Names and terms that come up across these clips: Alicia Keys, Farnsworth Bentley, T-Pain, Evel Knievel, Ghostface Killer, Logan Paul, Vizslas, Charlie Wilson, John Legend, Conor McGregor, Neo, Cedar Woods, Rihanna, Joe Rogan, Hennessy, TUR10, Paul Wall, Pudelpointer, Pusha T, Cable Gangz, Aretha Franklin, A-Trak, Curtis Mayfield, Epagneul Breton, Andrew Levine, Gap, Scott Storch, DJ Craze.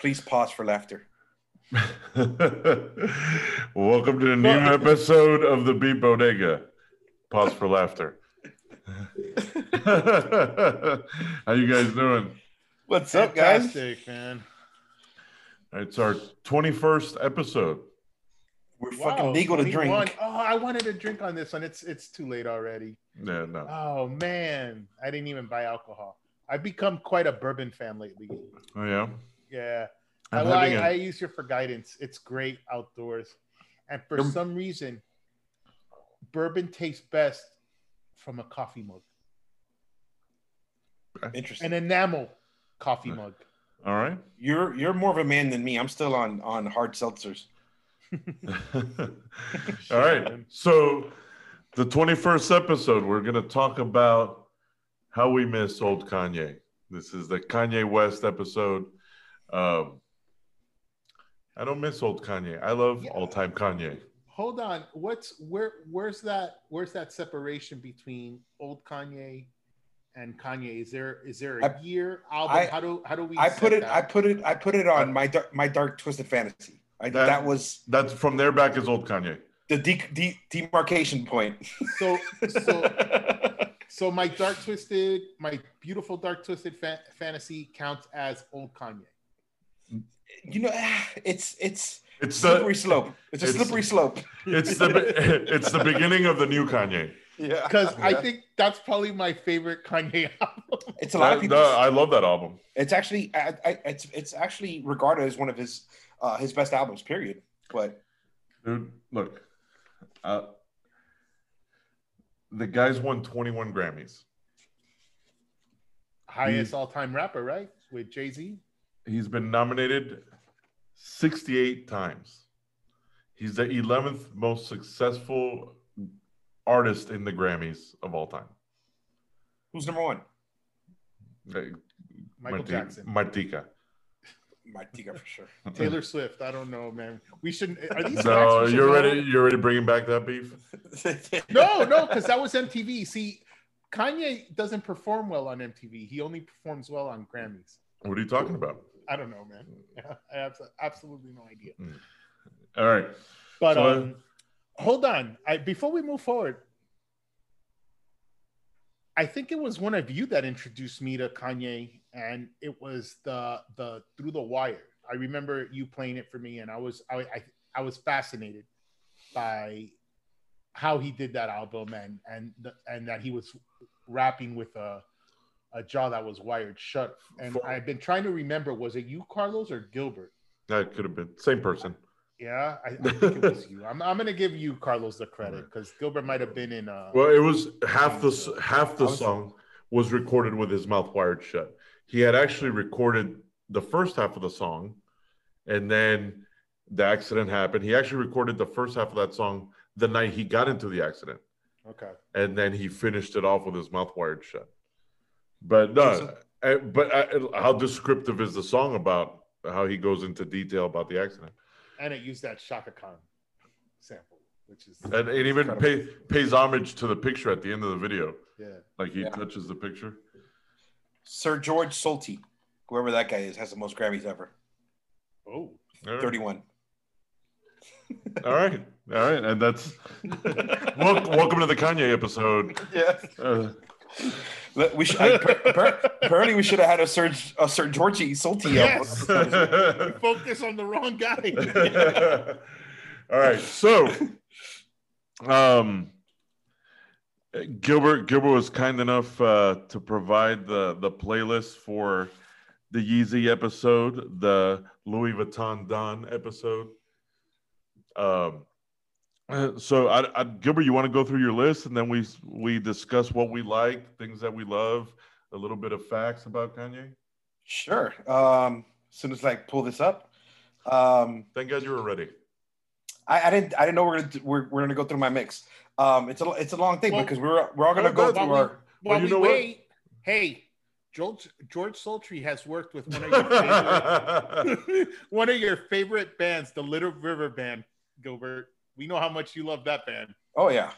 Please pause for laughter. Welcome to a new episode of the Beat Bodega. Pause for laughter. How you guys doing? What's up, guys? Fantastic, man. It's our 21st episode. We're fucking legal to drink. Oh, I wanted a drink on this one. It's too late already. Yeah, no. Oh man, I didn't even buy alcohol. I've become quite a bourbon fan lately. Oh yeah. Yeah. I use it for guidance. It's great outdoors. And for some reason, bourbon tastes best from a coffee mug. Interesting. An enamel coffee mug. All right. You're more of a man than me. I'm still on hard seltzers. All right. So the 21st episode, we're going to talk about how we miss old Kanye. This is the Kanye West episode. I don't miss old Kanye. I love all-time Kanye. Hold on. Where's that separation between old Kanye and Kanye? Is there a year album? I put it on my dark twisted fantasy. That's from there back is old Kanye. The demarcation point. So my beautiful dark twisted fantasy counts as old Kanye. You know, it's slippery slope. It's slippery slope. It's the beginning of the new Kanye. Yeah, because I think that's probably my favorite Kanye album. It's a lot of people. I love that album. It's actually it's actually regarded as one of his best albums. Period. But dude, look, the guy's won 21 Grammys. Highest all-time rapper, right? With Jay-Z. He's been nominated 68 times. He's the 11th most successful artist in the Grammys of all time. Who's number one? Michael Jackson. Martika for sure. Taylor Swift. I don't know, man. We shouldn't. Are these facts? You're ready bringing back that beef? No, because that was MTV. See, Kanye doesn't perform well on MTV. He only performs well on Grammys. What are you talking about? I don't know, man. I have absolutely no idea. All right. But hold on. Before we move forward, I think it was one of you that introduced me to Kanye, and it was the Through the Wire. I remember you playing it for me, and I was fascinated by how he did that album and that he was rapping with a jaw that was wired shut. And I've been trying to remember, was it you, Carlos, or Gilbert? That could have been same person. Yeah, I think it was you. I'm going to give you, Carlos, the credit because Gilbert might have been in. Well, it was half the song was recorded with his mouth wired shut. He had actually recorded the first half of the song, and then the accident happened. He actually recorded the first half of that song the night he got into the accident. Okay. And then he finished it off with his mouth wired shut. But no, how descriptive is the song about how he goes into detail about the accident? And it used that Chaka Khan sample, which is... And it even pays homage to the picture at the end of the video. Yeah. Like he touches the picture. Sir Georg Solti, whoever that guy is, has the most Grammys ever. Oh. Right. 31. All right. And that's... Welcome to the Kanye episode. Yeah. Apparently we should have had a Sir Georg Solti. Yes. We focus on the wrong guy. All right, so Gilbert was kind enough to provide the playlist for the Yeezy episode, the Louis Vuitton Don episode. So, Gilbert, you want to go through your list, and then we discuss what we like, things that we love, a little bit of facts about Kanye? Sure. As soon as I pull this up. Thank God you were ready. I didn't know we're gonna go through my mix. It's a long thing because we're all gonna go through our. Well, you know what? Hey, Georg Solti has worked with one of your favorite bands, the Little River Band, Gilbert. We know how much you love that band. Oh, yeah.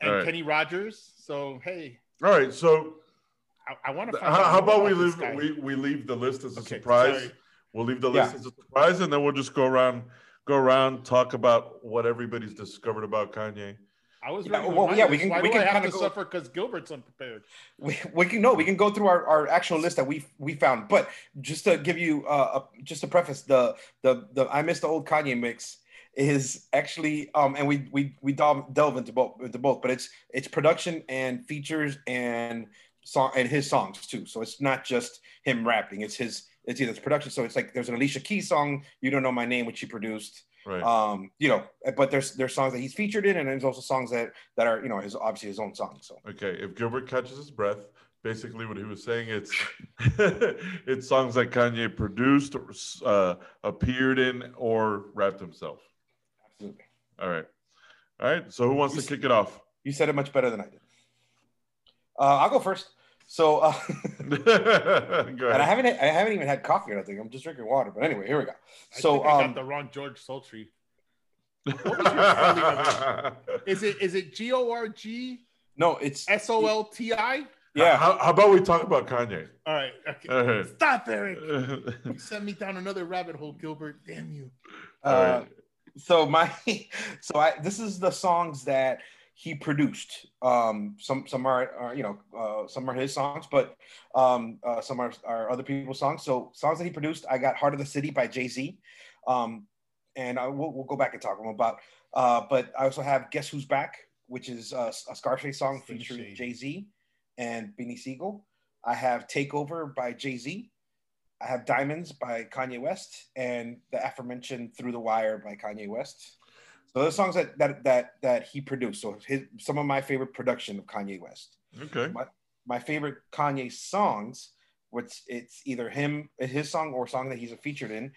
And right. Kenny Rogers. So, hey. All right. So, I want to find out. How about we leave the list as a surprise? Sorry. We'll leave the list as a surprise, and then we'll just go around, talk about what everybody's discovered about Kanye. I was ready. Why do I have to suffer because Gilbert's unprepared? We can go through our actual list that we found. But just to give you just to preface, the I Miss the Old Kanye mix is actually and we delve into both, but it's production and features and song and his songs too. So it's not just him rapping. It's either production. So it's like there's an Alicia Keys song, You Don't Know My Name, which she produced. Right. But there's songs that he's featured in, and there's also songs that are, his obviously his own songs. So okay, if Gilbert catches his breath, basically what he was saying, it's songs that Kanye produced, or, appeared in, or rapped himself. Absolutely. All right. So who wants to kick it off? You said it much better than I did. I'll go first. So and I haven't even had coffee or nothing. I'm just drinking water. But anyway, here we go. So I got the wrong Georg Solti. What was your Is it G-O-R-G? No, it's S-O-L-T-I. Yeah. How about we talk about Kanye? All right. Okay. Stop, Eric. You sent me down another rabbit hole, Gilbert. Damn you. All right. This is the songs that he produced. Some are his songs, but some are other people's songs. So songs that he produced, I got Heart of the City by Jay-Z. And we'll go back and talk about. But I also have Guess Who's Back, which is a Scarface song featuring Jay-Z and Beanie Sigel. I have Takeover by Jay-Z. I have Diamonds by Kanye West, and the aforementioned Through the Wire by Kanye West. So those songs that he produced. So some of my favorite production of Kanye West. Okay. My favorite Kanye songs, which it's either his song or song that he's featured in,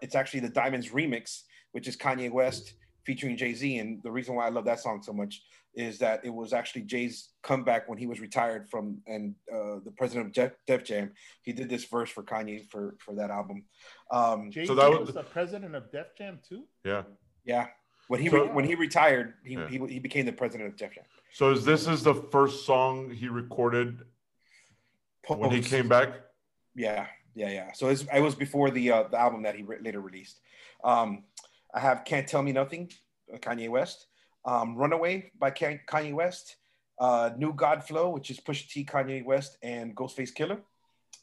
it's actually the Diamonds remix, which is Kanye West featuring Jay-Z. And the reason why I love that song so much is that it was actually Jay's comeback when he was retired from the president of Def Jam. He did this verse for Kanye for that album. Jay-Z was the president of Def Jam too? Yeah. Yeah. When he retired, he became the president of Def Jam. So is this the first song he recorded when he came back? Yeah. So it was before the album that he later released. I have Can't Tell Me Nothing, Kanye West. Runaway by Kanye West. New Godflow, which is Pusha T, Kanye West, and Ghostface Killer.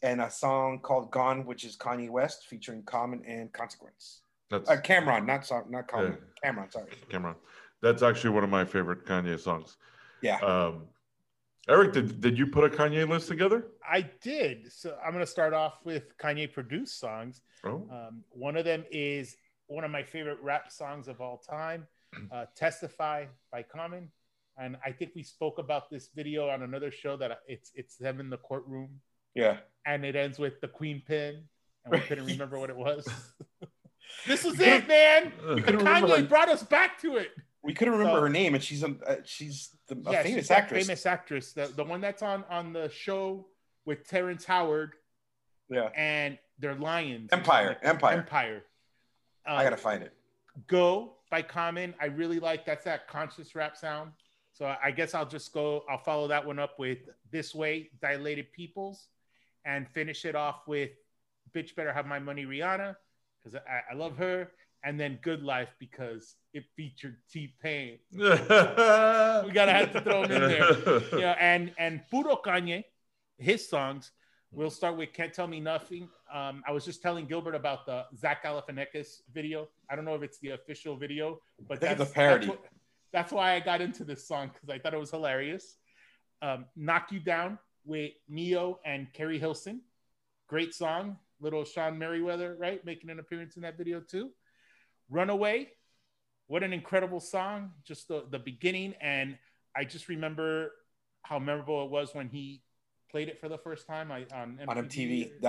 And a song called Gone, which is Kanye West featuring Common and Consequence. That's Cam'ron, not Common. Yeah. Cam'ron. That's actually one of my favorite Kanye songs. Yeah. Eric, did you put a Kanye list together? I did. So I'm going to start off with Kanye produced songs. Oh. One of them is one of my favorite rap songs of all time, "Testify" by Common. And I think we spoke about this video on another show that it's them in the courtroom. Yeah. And it ends with the queen pin, and we couldn't remember what it was. This was it, man. Kanye brought us back to it. We couldn't remember her name, and she's a famous actress. Famous actress, the one that's on the show with Terrence Howard. Yeah. And they're lions. Empire. I gotta find it. Go by Common. I really like that's that conscious rap sound. So I guess I'll follow that one up with This Way, Dilated Peoples, and finish it off with Bitch Better Have My Money, Rihanna. Because I love her, and then Good Life because it featured T-Pain. We gotta have to throw him in there. And Puro Kanye, his songs. We'll start with Can't Tell Me Nothing. I was just telling Gilbert about the Zach Galifianakis video. I don't know if it's the official video, but that's a parody. That's why I got into this song, because I thought it was hilarious. Knock You Down with Neo and Carrie Hilson. Great song. Little Sean Merriweather, right? Making an appearance in that video too. Runaway, what an incredible song. Just the beginning. And I just remember how memorable it was when he played it for the first time on MTV.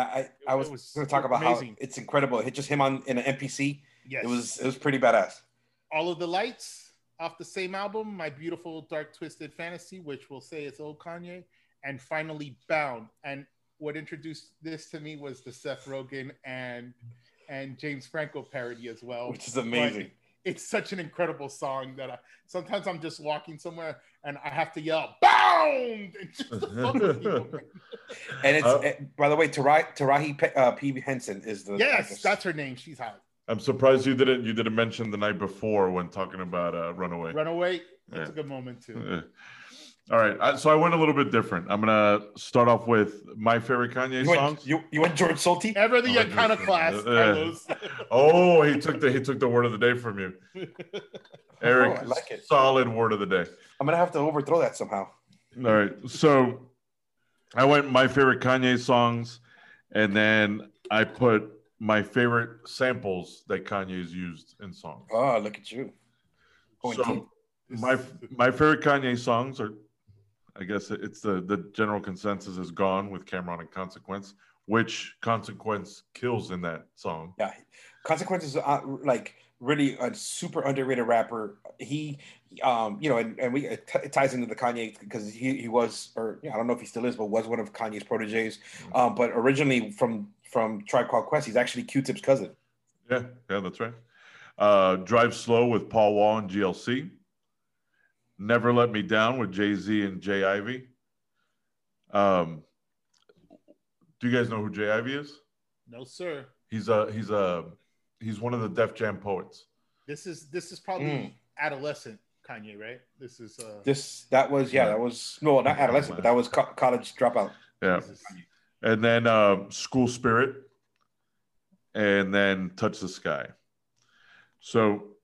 I was going to talk about amazing. How it's incredible. It just him in an MPC. Yes. It was pretty badass. All of the Lights off the same album, My Beautiful Dark Twisted Fantasy, which we'll say is old Kanye. And finally Bound. And what introduced this to me was the Seth Rogen and James Franco parody as well, which is amazing. It's such an incredible song that sometimes I'm just walking somewhere and I have to yell "bound" and just fuck with people. And it's by the way, Taraji P. Henson is the that's her name. She's hot. I'm surprised you didn't mention the night before when talking about "Runaway." "Runaway," that's a good moment too. All right, so I went a little bit different. I'm gonna start off with my favorite Kanye songs. You went Georg Solti? Ever the iconoclast. Oh, he took the word of the day from you, Eric. I like it. Solid word of the day. I'm gonna have to overthrow that somehow. All right, so I went my favorite Kanye songs, and then I put my favorite samples that Kanye's used in songs. Oh, look at you. So my favorite Kanye songs are. I guess it's the general consensus is Gone with Cam'ron and Consequence, which Consequence kills in that song. Yeah, Consequence is like really a super underrated rapper. He, you know, and it ties into the Kanye because he was, or I don't know if he still is, but was one of Kanye's proteges. But originally from Tribe Called Quest, he's actually Q-Tip's cousin. Yeah, that's right. Drive Slow with Paul Wall and GLC. Never Let Me Down with Jay-Z and Jay Ivy. Do you guys know who Jay Ivy is? No, sir. He's one of the Def Jam poets. This is probably adolescent Kanye, right? Not adolescent, but that was college dropout. Yeah, and then School Spirit, and then Touch the Sky. So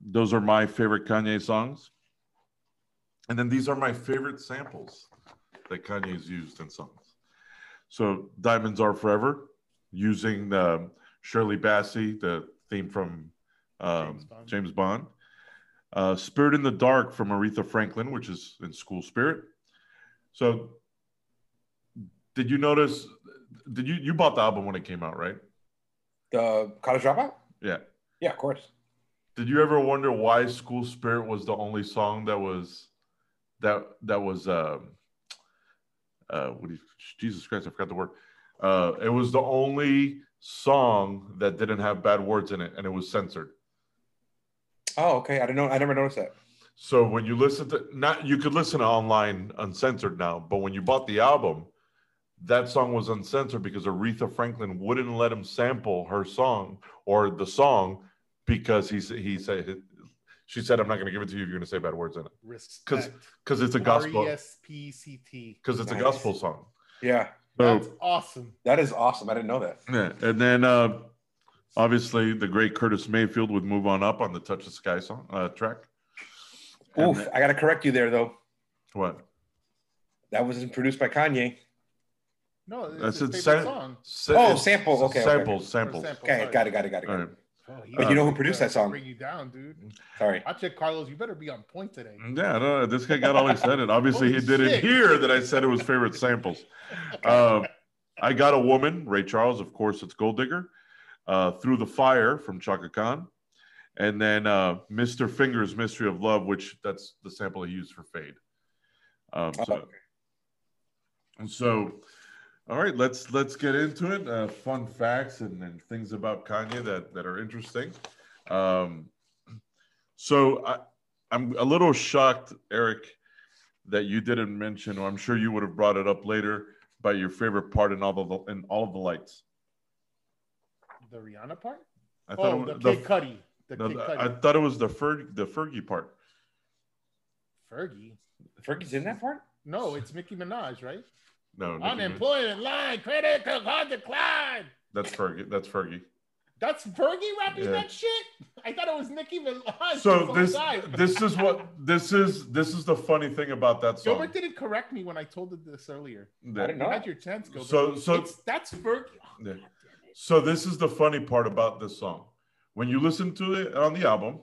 those are my favorite Kanye songs. And then these are my favorite samples that Kanye's used in songs. So Diamonds Are Forever, using the Shirley Bassey, the theme from James Bond. Spirit in the Dark from Aretha Franklin, which is in School Spirit. So did you notice, you bought the album when it came out, right? The College Dropout? Yeah. Yeah, of course. Did you ever wonder why School Spirit was the only song that was... Jesus Christ, I forgot the word. It was the only song that didn't have bad words in it, and it was censored. Oh, okay. I didn't know. I never noticed that. So when you listen to you could listen to online uncensored now, but when you bought the album, that song was uncensored because Aretha Franklin wouldn't let him sample her song or the song because he said. She said, "I'm not going to give it to you if you're going to say bad words in it." Because it's a gospel. RESPCT. Because it's a gospel song. Yeah, that's awesome. That is awesome. I didn't know that. Yeah, and then obviously the great Curtis Mayfield would move on up on the Touch the Sky song track. Oof! I got to correct you there, though. What? That wasn't produced by Kanye. No, that's a song. Samples. Okay. Samples. Okay, got it. All right. But you know who produced that song? Bring you down, dude. Sorry. I checked, Carlos. You better be on point today. Yeah, no, this guy got all excited. Obviously, he didn't hear that I said it was favorite samples. I Got a Woman, Ray Charles. Of course, it's Gold Digger. Through the Fire from Chaka Khan. And then Mr. Fingers, Mystery of Love, which that's the sample he used for Fade. All right, let's get into it. Fun facts and things about Kanye that are interesting. So I'm a little shocked, Eric, that you didn't mention, or I'm sure you would have brought it up later, about your favorite part in all of the lights. The Rihanna part? Kid Cudi. I thought it was the Fergie part. Fergie? Fergie's in that part? No, it's Nicki Minaj, right? No, unemployment line, credit card decline. That's Fergie. That's Fergie rapping that shit. I thought it was Nicki Minaj. So this is the funny thing about that song. Gilbert didn't correct me when I told him this earlier. I didn't know. You had your chance, Gilbert. That's Fergie. Yeah. So this is the funny part about this song. When you listen to it on the album,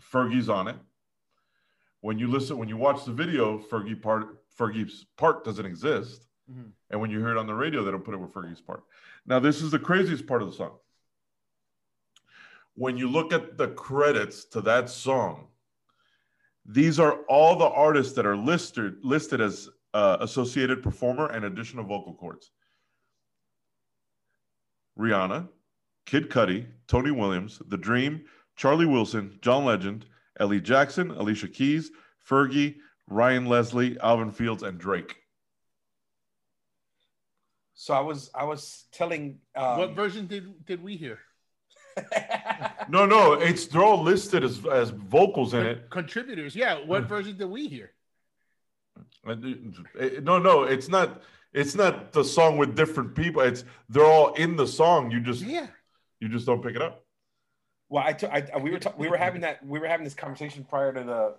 Fergie's on it. When you watch the video, Fergie's part doesn't exist. Mm-hmm. And when you hear it on the radio, they don't put it with Fergie's part. Now, this is the craziest part of the song. When you look at the credits to that song, these are all the artists that are listed as associated performer and additional vocal cords. Rihanna, Kid Cudi, Tony Williams, The Dream, Charlie Wilson, John Legend, Ellie Jackson, Alicia Keys, Fergie, Ryan Leslie, Alvin Fields, and Drake. So I was telling. What version did we hear? No, it's they're all listed as vocals in it. Contributors, yeah. What version did we hear? No, it's not. It's not the song with different people. It's they're all in the song. You just don't pick it up. Well, we were having this conversation prior to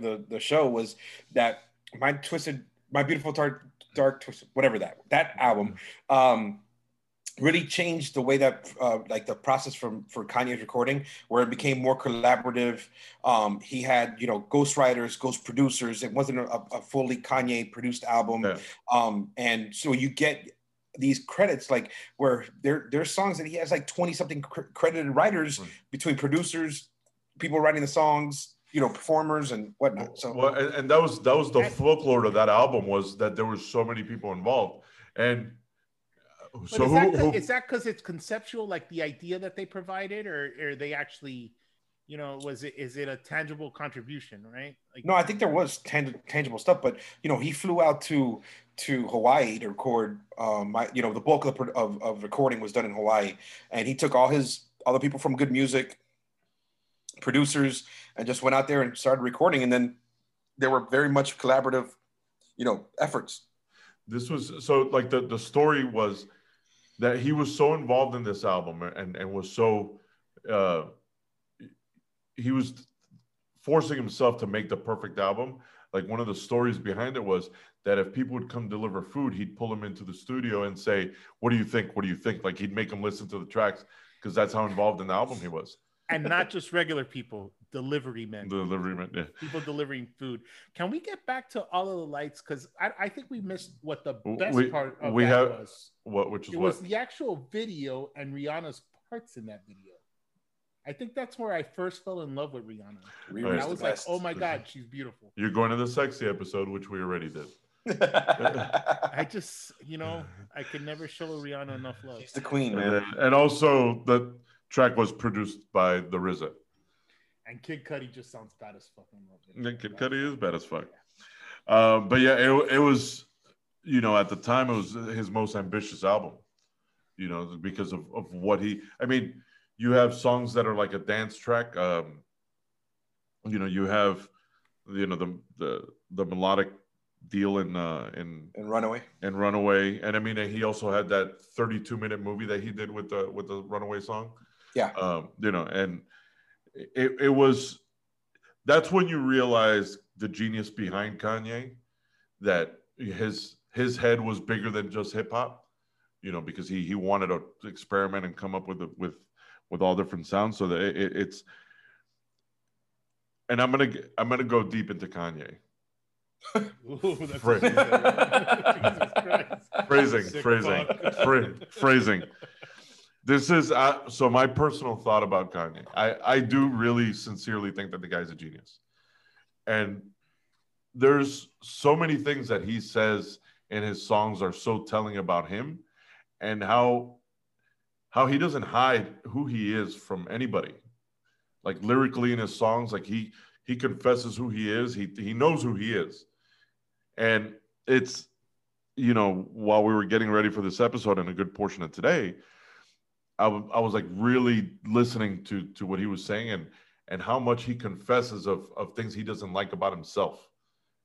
the show. Was that my beautiful dark twisted, whatever that album. Really changed the way that the process for Kanye's recording, where it became more collaborative. He had ghostwriters, ghost producers. It wasn't a fully Kanye produced album, yeah. And so you get these credits like where there's songs that he has like 20 something credited writers between producers, people writing the songs, performers and whatnot. So well, and that was the folklore of that album was that there were so many people involved and. So is that because it's conceptual, like the idea that they provided, or they actually, is it a tangible contribution, right? Like, no, I think there was tangible stuff, but he flew out to Hawaii to record. The bulk of recording was done in Hawaii, and he took all his other people from Good Music, producers, and just went out there and started recording. And then there were very much collaborative, efforts. This was so like the story was that he was so involved in this album and was so he was forcing himself to make the perfect album. Like one of the stories behind it was that if people would come deliver food, he'd pull them into the studio and say, "What do you think? What do you think?" Like he'd make them listen to the tracks because that's how involved in the album he was. And not just regular people, delivery men. Delivery men, yeah. People delivering food. Can we get back to All of the Lights? Because I think we missed what the best part of that was. It was the actual video and Rihanna's parts in that video. I think that's where I first fell in love with Rihanna. Right. I was like, oh my God, she's beautiful. You're going to the sexy episode, which we already did. I just, I could never show Rihanna enough love. She's the queen, man. And also the track was produced by the RZA. And Kid Cudi just sounds bad as fuck. Kid Cudi is bad as fuck. Yeah. But yeah, it was, at the time, it was his most ambitious album, because of what he, I mean, you have songs that are like a dance track. You have, the melodic deal in Runaway. And Runaway. And I mean, he also had that 32-minute movie that he did with the Runaway song. Yeah. And it was, that's when you realize the genius behind Kanye, that his head was bigger than just hip hop, because he wanted to experiment and come up with all different sounds. So that it's, and I'm gonna go deep into Kanye. Ooh, that's phrasing. This is so my personal thought about Kanye. I do really sincerely think that the guy's a genius, and there's so many things that he says in his songs are so telling about him, and how he doesn't hide who he is from anybody. Like lyrically in his songs, like he confesses who he is. He knows who he is, and it's while we were getting ready for this episode and a good portion of today. I was like really listening to what he was saying and how much he confesses of things he doesn't like about himself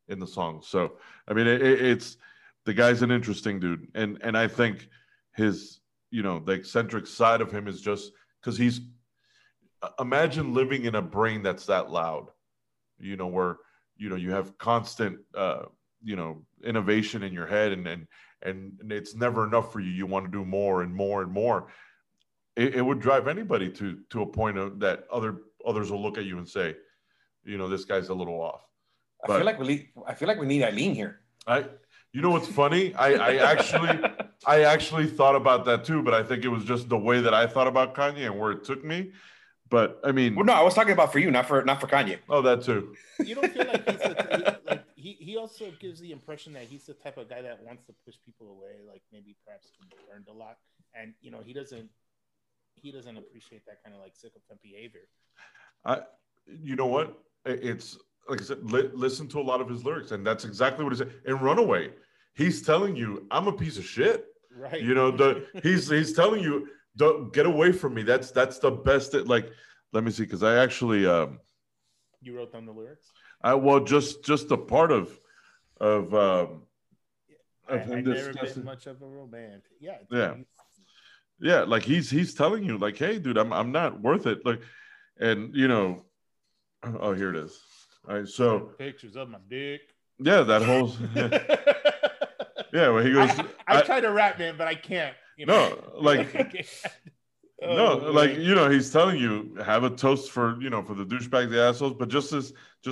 in the song. So, I mean, it's the guy's an interesting dude. And I think his, the eccentric side of him is just because he's, imagine living in a brain that's that loud, where, you have constant, innovation in your head and it's never enough for you. You want to do more and more and more. It would drive anybody to a point of that others will look at you and say, this guy's a little off. But I feel like we need Eileen here. What's funny? I actually thought about that too, but I think it was just the way that I thought about Kanye and where it took me. But I mean, well, no, I was talking about for you, not for Kanye. Oh, that too. You don't feel like he also gives the impression that he's the type of guy that wants to push people away, like maybe perhaps burned a lot, and he doesn't. he doesn't appreciate that kind of like sycophant behavior. You know what? It's like I said, listen to a lot of his lyrics, and that's exactly what he said. In Runaway, he's telling you, "I'm a piece of shit." Right. You know, he's telling you, "Don't get away from me." That's the best. Like, let me see, because I actually you wrote down the lyrics. Well, just a part of. I've never been much of a romantic. Yeah. Yeah. Yeah. Like he's telling you, like, hey, dude, I'm not worth it. Like, and you know, oh, here it is. All right. So pictures of my dick. Yeah. That whole. Yeah. Well, he goes, I try to rap, man, but I can't. You know? No, like, no, like, you know, he's telling you, have a toast for, you know, for the douchebags, the assholes, but just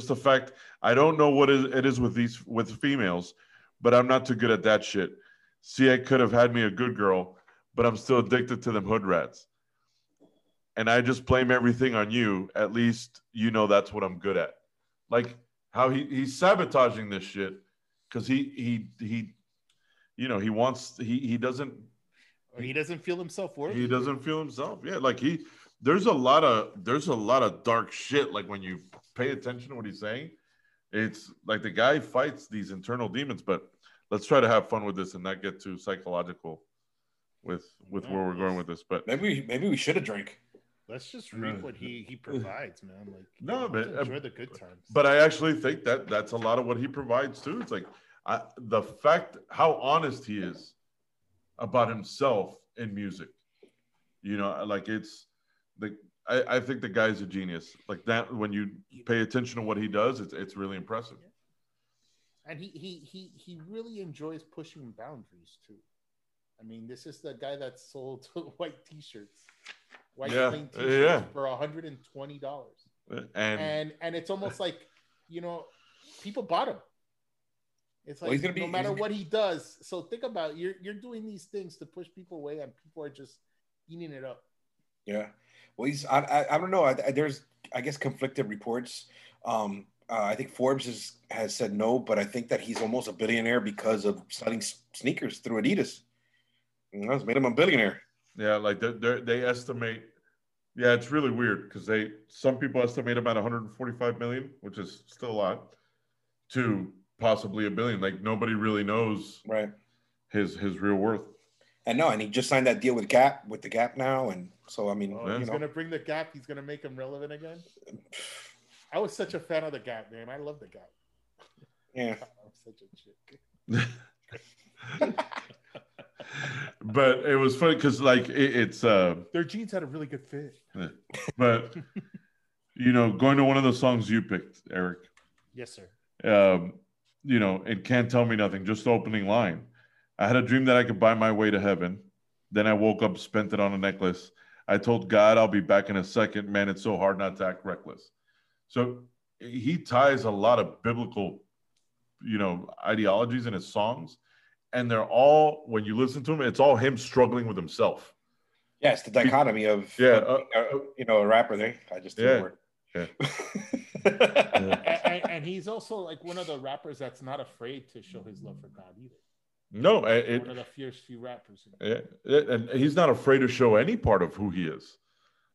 the fact, I don't know what it is with females, but I'm not too good at that shit. See, I could have had me a good girl, but I'm still addicted to them hood rats. And I just blame everything on you. At least you know that's what I'm good at. Like how he's sabotaging this shit because he you know, he doesn't feel himself worth. He doesn't feel himself. Yeah, like there's a lot of dark shit. Like when you pay attention to what he's saying, it's like the guy fights these internal demons, but let's try to have fun with this and not get too psychological with where we're going with this. But maybe we should have drank. Let's just read what he provides, man. Like no, but enjoy the good times. But I actually think that's a lot of what he provides too. It's like the fact how honest he is about himself in music. You know, like it's the. I think the guy's a genius. Like that, when you pay attention to what he does, it's really impressive. And he really enjoys pushing boundaries too. I mean, this is the guy that sold white T-shirts, plain T-shirts for $120, and it's almost like, you know, people bought him. It's like no matter what he does. So think about it, you're doing these things to push people away, and people are just eating it up. Yeah. Well, I don't know. There's, I guess, conflicted reports. I think Forbes has said no, but I think that he's almost a billionaire because of selling sneakers through Adidas. You know, it's made him a billionaire. Yeah, like they estimate. Yeah, it's really weird because some people estimate about 145 million, which is still a lot, to possibly a billion. Like nobody really knows, right? His real worth. And no, and he just signed that deal with the Gap now, and so I mean, he's gonna bring the Gap. He's gonna make him relevant again. I was such a fan of the Gap, man. I love the Gap. Yeah, I'm such a chick. But it was funny because, like, it's their jeans had a really good fit. But you know, going to one of the songs you picked, Eric. Yes, sir. You know, it Can't Tell Me Nothing. Just the opening line. I had a dream that I could buy my way to heaven. Then I woke up, spent it on a necklace. I told God I'll be back in a second. Man, it's so hard not to act reckless. So he ties a lot of biblical, you know, ideologies in his songs. And they're all, when you listen to him, it's all him struggling with himself. Yes, the dichotomy of, you know, a rapper there. I just didn't work. Yeah. And he's also like one of the rappers that's not afraid to show his love for God either. No, one of the fierce few rappers. And he's not afraid to show any part of who he is.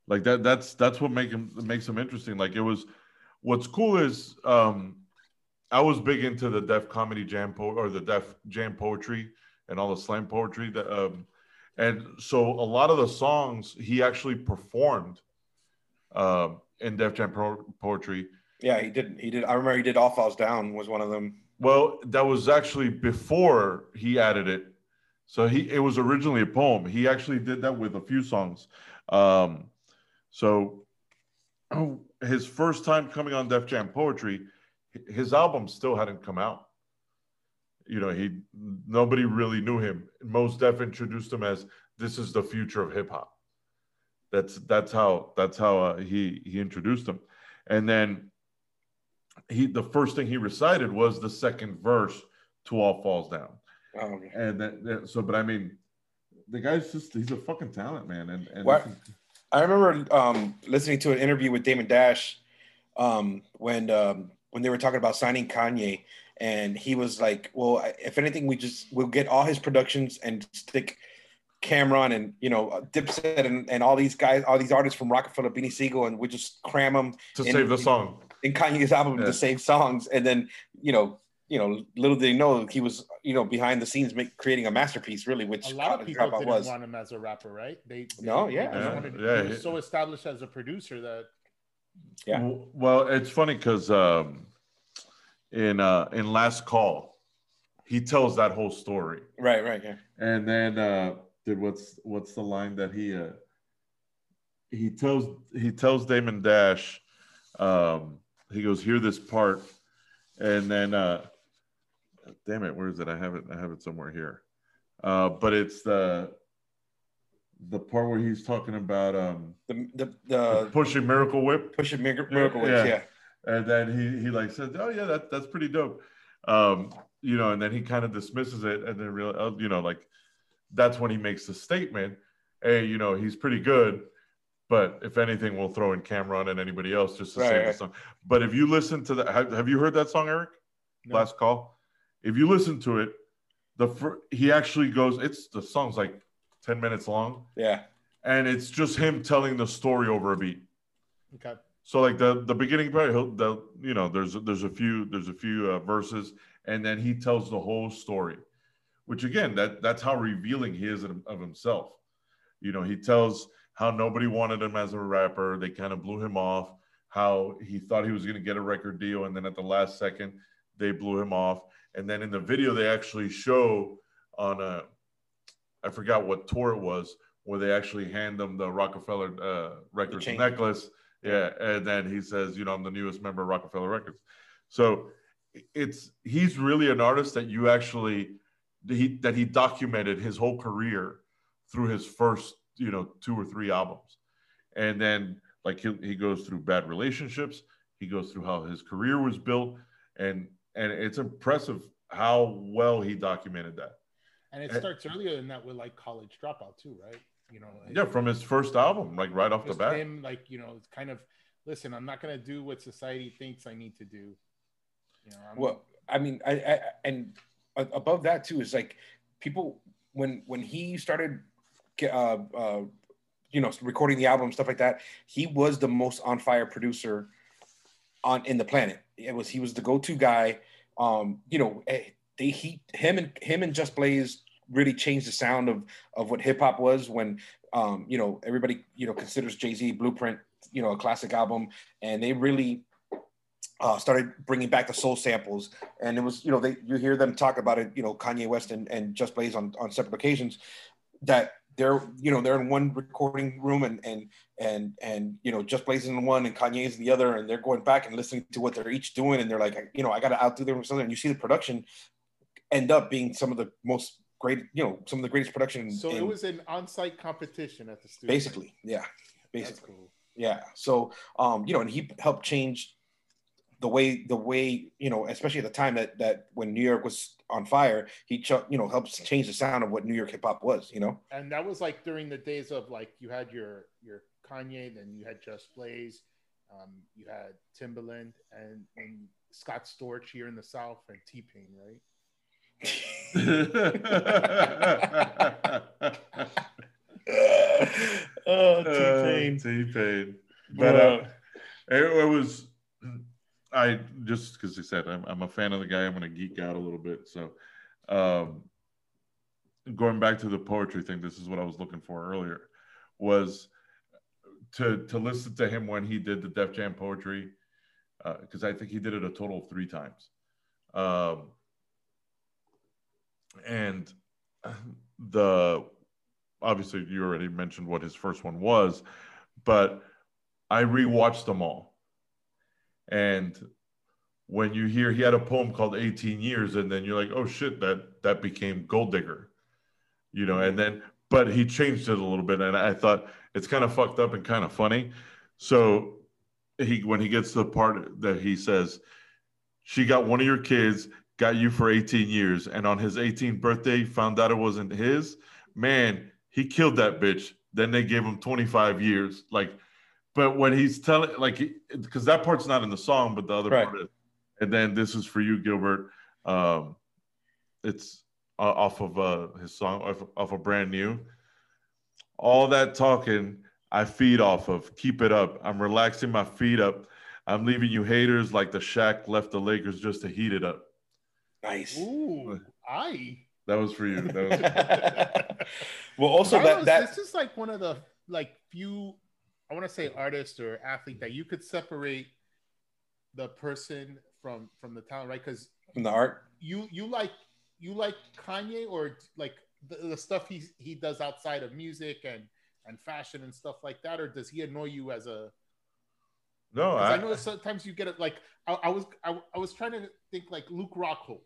Like that. That's what makes him interesting. Like it was. What's cool is I was big into the Def Comedy Jam or the Def Jam poetry and all the slam poetry. That, and so a lot of the songs he actually performed in Def Jam poetry. Yeah, he did. He did. I remember he did "All Falls Down" was one of them. Well, that was actually before he added it. So it was originally a poem. He actually did that with a few songs. His first time coming on Def Jam Poetry, his album still hadn't come out. You know, nobody really knew him. Mos Def introduced him as, this is the future of hip hop. That's how he introduced him. And then the first thing he recited was the second verse to "All Falls Down." Oh, okay. And but I mean, the guy's he's a fucking talent, man. And well, I remember listening to an interview with Damon Dash when they were talking about signing Kanye, and he was like, well, if anything, we'll get all his productions and stick Cam'ron and, you know, Dipset and all these guys, all these artists from Rockefeller, Beanie Sigel, and we just cram them to save the song in Kanye's album to save songs. And then, you know, little did he know he was, you know, behind the scenes creating a masterpiece, really, which a lot of people didn't want him as a rapper, right? He was so established as a producer that. Yeah. Well, it's funny because in Last Call, he tells that whole story. Right. Yeah. And then, what's the line that he tells Damon Dash? He goes, "Hear this part," and then, damn it, where is it? I have it somewhere here. But it's the part where he's talking about the pushing Miracle Whip. Pushing Miracle Whip, yeah. And then he like says, "Oh yeah, that's pretty dope," you know. And then he kind of dismisses it, and then you know, like that's when he makes the statement, "Hey, you know, he's pretty good, but if anything, we'll throw in Cam'ron and anybody else just to save the song." But if you listen to that, have you heard that song, Eric? No. Last Call. If you listen to it, he actually goes. The song's like 10 minutes long. Yeah. And it's just him telling the story over a beat. Okay. So like the beginning part, you know, there's a few verses, and then he tells the whole story, which again, that's how revealing he is of himself. You know, he tells how nobody wanted him as a rapper. They kind of blew him off, how he thought he was going to get a record deal. And then at the last second, they blew him off. And then in the video, they actually show on I forgot what tour it was, where they actually hand him the Rockefeller Records necklace. Yeah. And then he says, you know, I'm the newest member of Rockefeller Records. So he's really an artist that you actually, that he documented his whole career through his first, you know, 2 or 3 albums. And then like he goes through bad relationships. He goes through how his career was built. And it's impressive how well he documented that. And it starts earlier than that with like College Dropout too, right? You know, from his first album, like right off the bat. Him, like, you know, it's kind of, listen, I'm not gonna do what society thinks I need to do. You know, I mean, and above that too is like people when he started, you know, recording the album, stuff like that. He was the most on fire producer in the planet. He was the go to guy. You know, him and Just Blaze really changed the sound of what hip hop was when, you know, everybody, you know, considers Jay-Z Blueprint, you know, a classic album. And they really started bringing back the soul samples. And it was, you know, you hear them talk about it, you know, Kanye West and Just Blaze on separate occasions that they're, you know, they're in one recording room and you know, Just Blaze in one and Kanye's in the other. And they're going back and listening to what they're each doing. And they're like, you know, I got to outdo them or something. And you see the production end up being some of the greatest production. So it was an on-site competition at the studio. Basically, yeah. Basically, cool. Yeah. So, you know, and he helped change the way, you know, especially at the time that when New York was on fire, he, you know, helped change the sound of what New York hip hop was, you know? And that was like during the days of like, you had your Kanye, then you had Just Blaze, you had Timbaland and Scott Storch here in the South and T-Pain, right? T-Pain. T-Pain. But it was, I just because he said I'm a fan of the guy, I'm gonna geek out a little bit. So going back to the poetry thing, this is what I was looking for earlier, was to listen to him when he did the Def Jam poetry, because I think he did it a total of 3 times. And obviously you already mentioned what his first one was, but I rewatched them all. And when you hear, he had a poem called 18 Years, and then you're like, oh shit, that became Gold Digger, you know, and then, but he changed it a little bit. And I thought it's kind of fucked up and kind of funny. So when he gets to the part that he says, she got one of your kids, got you for 18 years, and on his 18th birthday, found out it wasn't his. Man, he killed that bitch. Then they gave him 25 years. Like, but when he's telling, like, because that part's not in the song, but the other part is. And then this is for you, Gilbert. It's off of his song, off of Brand New. All that talking, I feed off of. Keep it up. I'm relaxing my feet up. I'm leaving you haters like the Shaq left the Lakers just to heat it up. Nice. Ooh, aye. That was for you. That was for you. Well, also that this is like one of the few, I want to say, artists or athlete that you could separate the person from the talent, right? Because from the art, you like Kanye or like the stuff he does outside of music and fashion and stuff like that, or does he annoy you as a? No, I know sometimes you get it. Like I was trying to think like Luke Rockhold,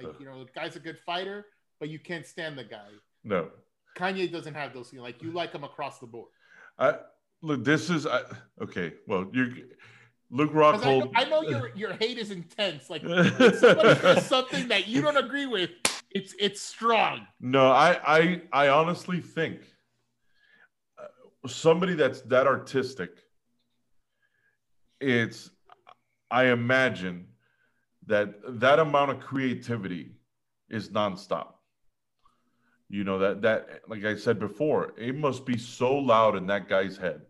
like, you know, the guy's a good fighter, but you can't stand the guy. No, Kanye doesn't have those. You know, like you like him across the board. Okay. Well, Luke Rockhold. I know your hate is intense. Like when somebody does something that you don't agree with, it's strong. No, I honestly think somebody that's that artistic, I imagine that amount of creativity is nonstop. You know, that like I said before, it must be so loud in that guy's head.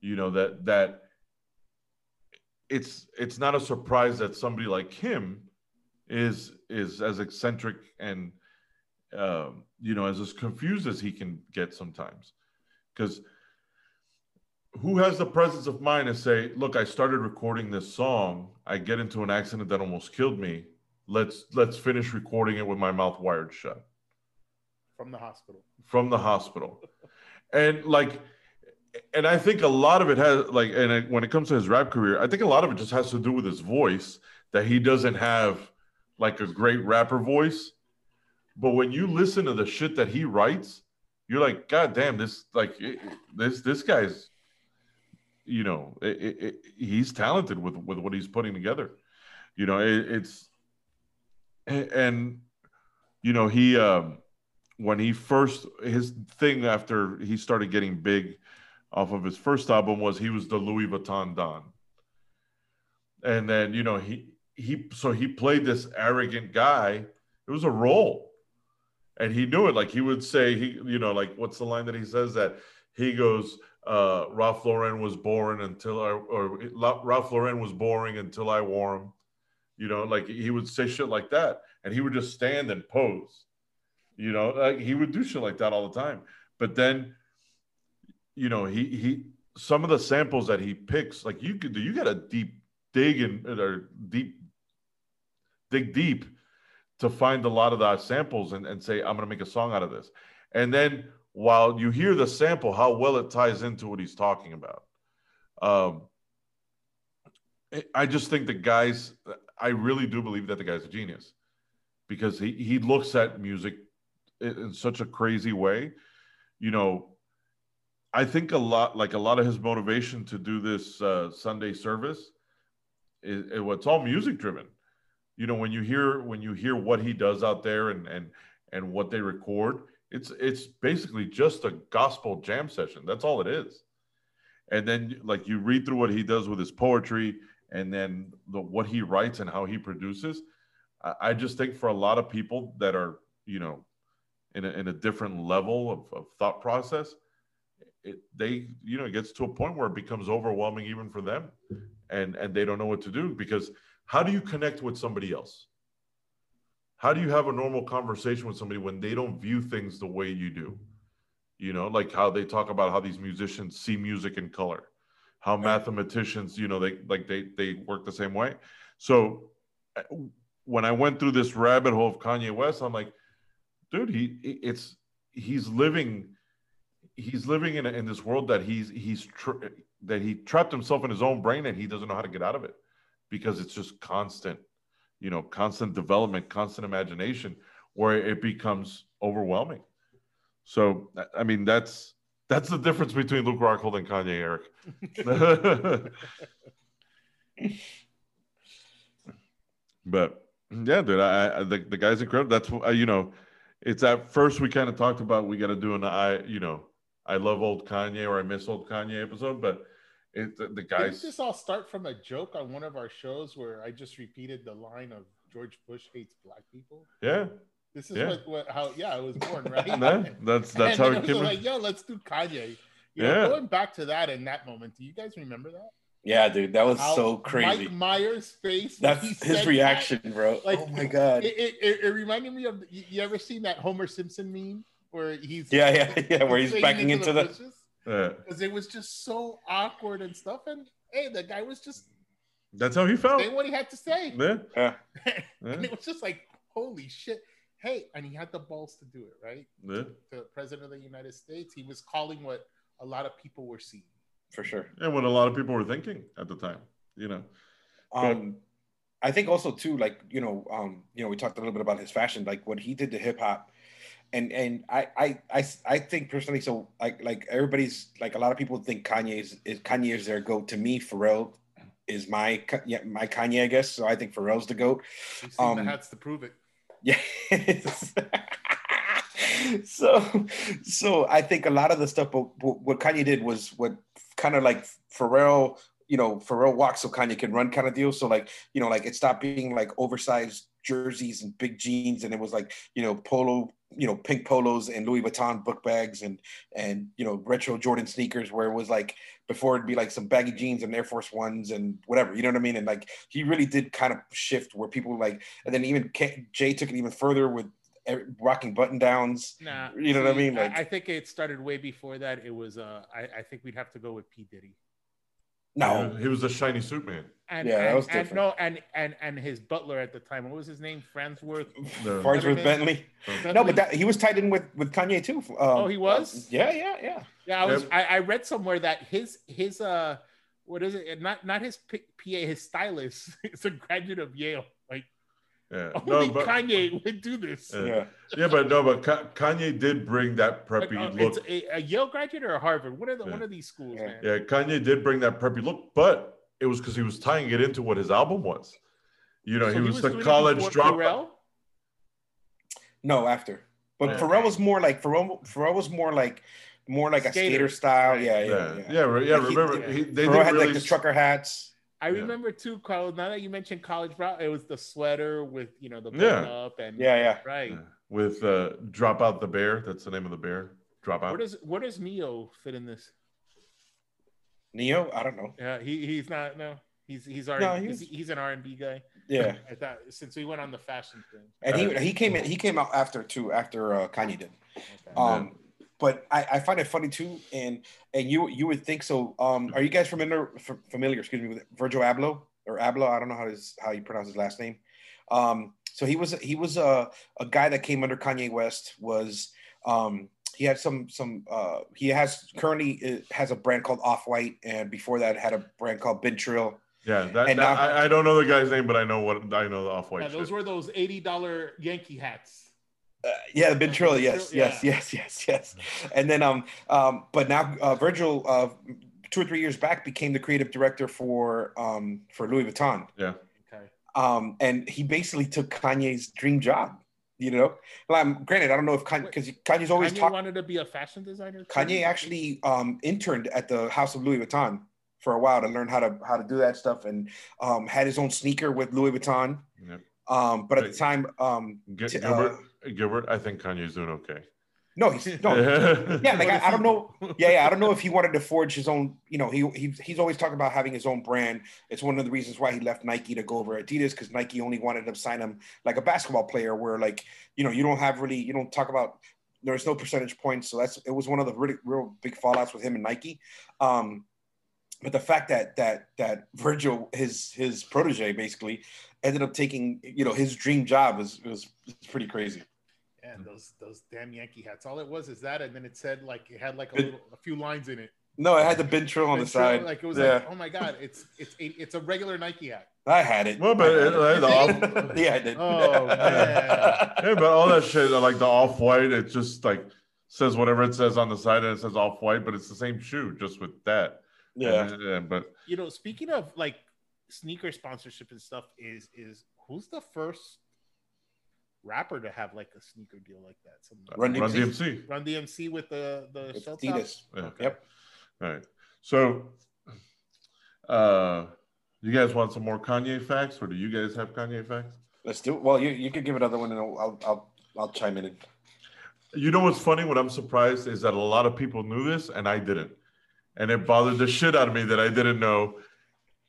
You know, that it's not a surprise that somebody like him is as eccentric and you know, as confused as he can get sometimes. Because who has the presence of mind to say, look, I started recording this song, I get into an accident that almost killed me, let's finish recording it with my mouth wired shut. From the hospital. And I think a lot of it has, when it comes to his rap career, I think a lot of it just has to do with his voice, that he doesn't have, like, a great rapper voice. But when you listen to the shit that he writes, you're like, God damn, this guy's, you know, he's talented with what he's putting together. You know, and you know, he... when he first, his thing after he started getting big off of his first album was he was the Louis Vuitton Don. And then, you know, he played this arrogant guy. It was a role. And he knew it. Like he would say, you know, like, what's the line that he says that he goes, Ralph Lauren was boring until I wore him. You know, like he would say shit like that. And he would just stand and pose. You know, like he would do shit like that all the time. But then, you know, he some of the samples that he picks, like you got a dig deep to find a lot of those samples and say, I'm gonna make a song out of this. And then while you hear the sample, how well it ties into what he's talking about. I just think I really do believe that the guy's a genius, because he looks at music in such a crazy way. You know, I think a lot of his motivation to do this Sunday service it's all music driven. You know, when you hear what he does out there and what they record, it's basically just a gospel jam session. That's all it is. And then like you read through what he does with his poetry and then what he writes and how he produces. I just think for a lot of people that are, you know, in a different level of thought process, it gets to a point where it becomes overwhelming even for them, and they don't know what to do, because how do you connect with somebody else? How do you have a normal conversation with somebody when they don't view things the way you do? You know, like how they talk about how these musicians see music in color, how mathematicians, you know, they work the same way. So when I went through this rabbit hole of Kanye West, I'm like, dude, he's living in this world that he trapped himself in his own brain, and he doesn't know how to get out of it, because it's just constant, you know, constant development, constant imagination, where it becomes overwhelming. So, I mean, that's the difference between Luke Rockhold and Kanye, Eric. But yeah, dude, the guy's incredible. That's, you know, it's at first we kind of talked about we got to do I love old Kanye or I miss old Kanye episode, but the guys. Didn't this all start from a joke on one of our shows where I just repeated the line of George Bush hates black people? Yeah. This is how I was born, right? that's how it came. Like, yo, let's do Kanye. You know, going back to that in that moment, do you guys remember that? Yeah, dude, that was so crazy. Mike Myers' face. That's his reaction, bro. Like, oh my god, it reminded me of. You ever seen that Homer Simpson meme where he's where he's backing into the bushes? Because it was just so awkward and stuff. And hey, the guy was just. That's how he felt. Saying what he had to say. Yeah. And it was just like, holy shit. Hey, and he had the balls to do it, right? Yeah. The president of the United States, he was calling what a lot of people were seeing. For sure. And what a lot of people were thinking at the time, you know. I think also too, like, we talked a little bit about his fashion, like what he did to hip hop. And I think personally, so like everybody's like, a lot of people think Kanye is their GOAT. To me, Pharrell is my Kanye, I guess. So I think Pharrell's the GOAT. You've seen the hats to prove it. Yes. so I think a lot of the stuff, what Kanye did was what kind of like Pharrell, Pharrell walks so Kanye can run kind of deal. So like, like it stopped being like oversized jerseys and big jeans, and it was like, polo, pink polos and Louis Vuitton book bags and retro Jordan sneakers, where it was like before it'd be like some baggy jeans and Air Force Ones and whatever, you know what I mean? And like he really did kind of shift where people like, and then even Jay took it even further with rocking button downs. What I mean? Like, I think it started way before that. It was I think we'd have to go with P. Diddy. No, he was a shiny suit man. That was different. And his butler at the time, what was his name? Farnsworth Bentley. No, but he was tied in with Kanye too. He was. Yeah. I read somewhere that his what is it? Not his PA, his stylist is a graduate of Yale. Like, Kanye would do this. But Kanye did bring that preppy look. A Yale graduate or a Harvard? One of these schools, man. Yeah, Kanye did bring that preppy look, but it was because he was tying it into what his album was. So he was the college dropout. No, after. But Pharrell was more like a skater style. Right. Remember, they Pharrell had like the trucker hats. I remember too, Carlos. Now that you mentioned college route, it was the sweater with the button up and right with Drop Out the Bear. That's the name of the bear. Drop Out. Where does Neo fit in this? Neo, I don't know. Yeah, he's not. No, he's already he's an R&B guy. Yeah, I thought since we went on the fashion thing, and he came out after Kanye did. Okay. But I find it funny too, and you would think so. Are you guys familiar with Virgil Abloh or Abloh? I don't know how you pronounce his last name. So he was a guy that came under Kanye West. He had some he currently has a brand called Off-White, and before that had a brand called Been Trill. Yeah, I don't know the guy's name, but I know the Off-White. Yeah, those were those $80 Yankee hats. Been Trill, yes. And then, but now Virgil, 2 or 3 years back, became the creative director for Louis Vuitton. Yeah. Okay. And he basically took Kanye's dream job. Well, granted, I don't know if Kanye's always wanted to be a fashion designer. Kanye actually interned at the house of Louis Vuitton for a while to learn how to do that stuff, and had his own sneaker with Louis Vuitton. Yeah. But at the time, Gilbert, I think Kanye's doing okay. No, no. Yeah, like I don't know. Yeah, I don't know if he wanted to forge his own. He's always talking about having his own brand. It's one of the reasons why he left Nike to go over Adidas, because Nike only wanted to sign him like a basketball player, where like you don't talk about. There's no percentage points, so it was one of the really real big fallouts with him and Nike. But the fact that Virgil, his protege, basically ended up taking his dream job was pretty crazy. And those damn Yankee hats. All it was is that, and then it said like it had like a few lines in it. No, it had the Been Trill on the side. Like it was like, oh my god, it's a regular Nike hat. I had it. Well, but I did. Oh man. Hey, but all that shit, like the Off-White, it just like says whatever it says on the side, and it says Off-White, but it's the same shoe, just with that. Yeah. But speaking of like sneaker sponsorship and stuff, is who's the first rapper to have like a sneaker deal like that? Run DMC with the shell tops. Yeah. Okay. Yep. All right. So, you guys want some more Kanye facts, or do you guys have Kanye facts? Let's do it. Well, you could give another one, and I'll I'll chime in. You know what's funny? What I'm surprised is that a lot of people knew this and I didn't. And it bothered the shit out of me that I didn't know.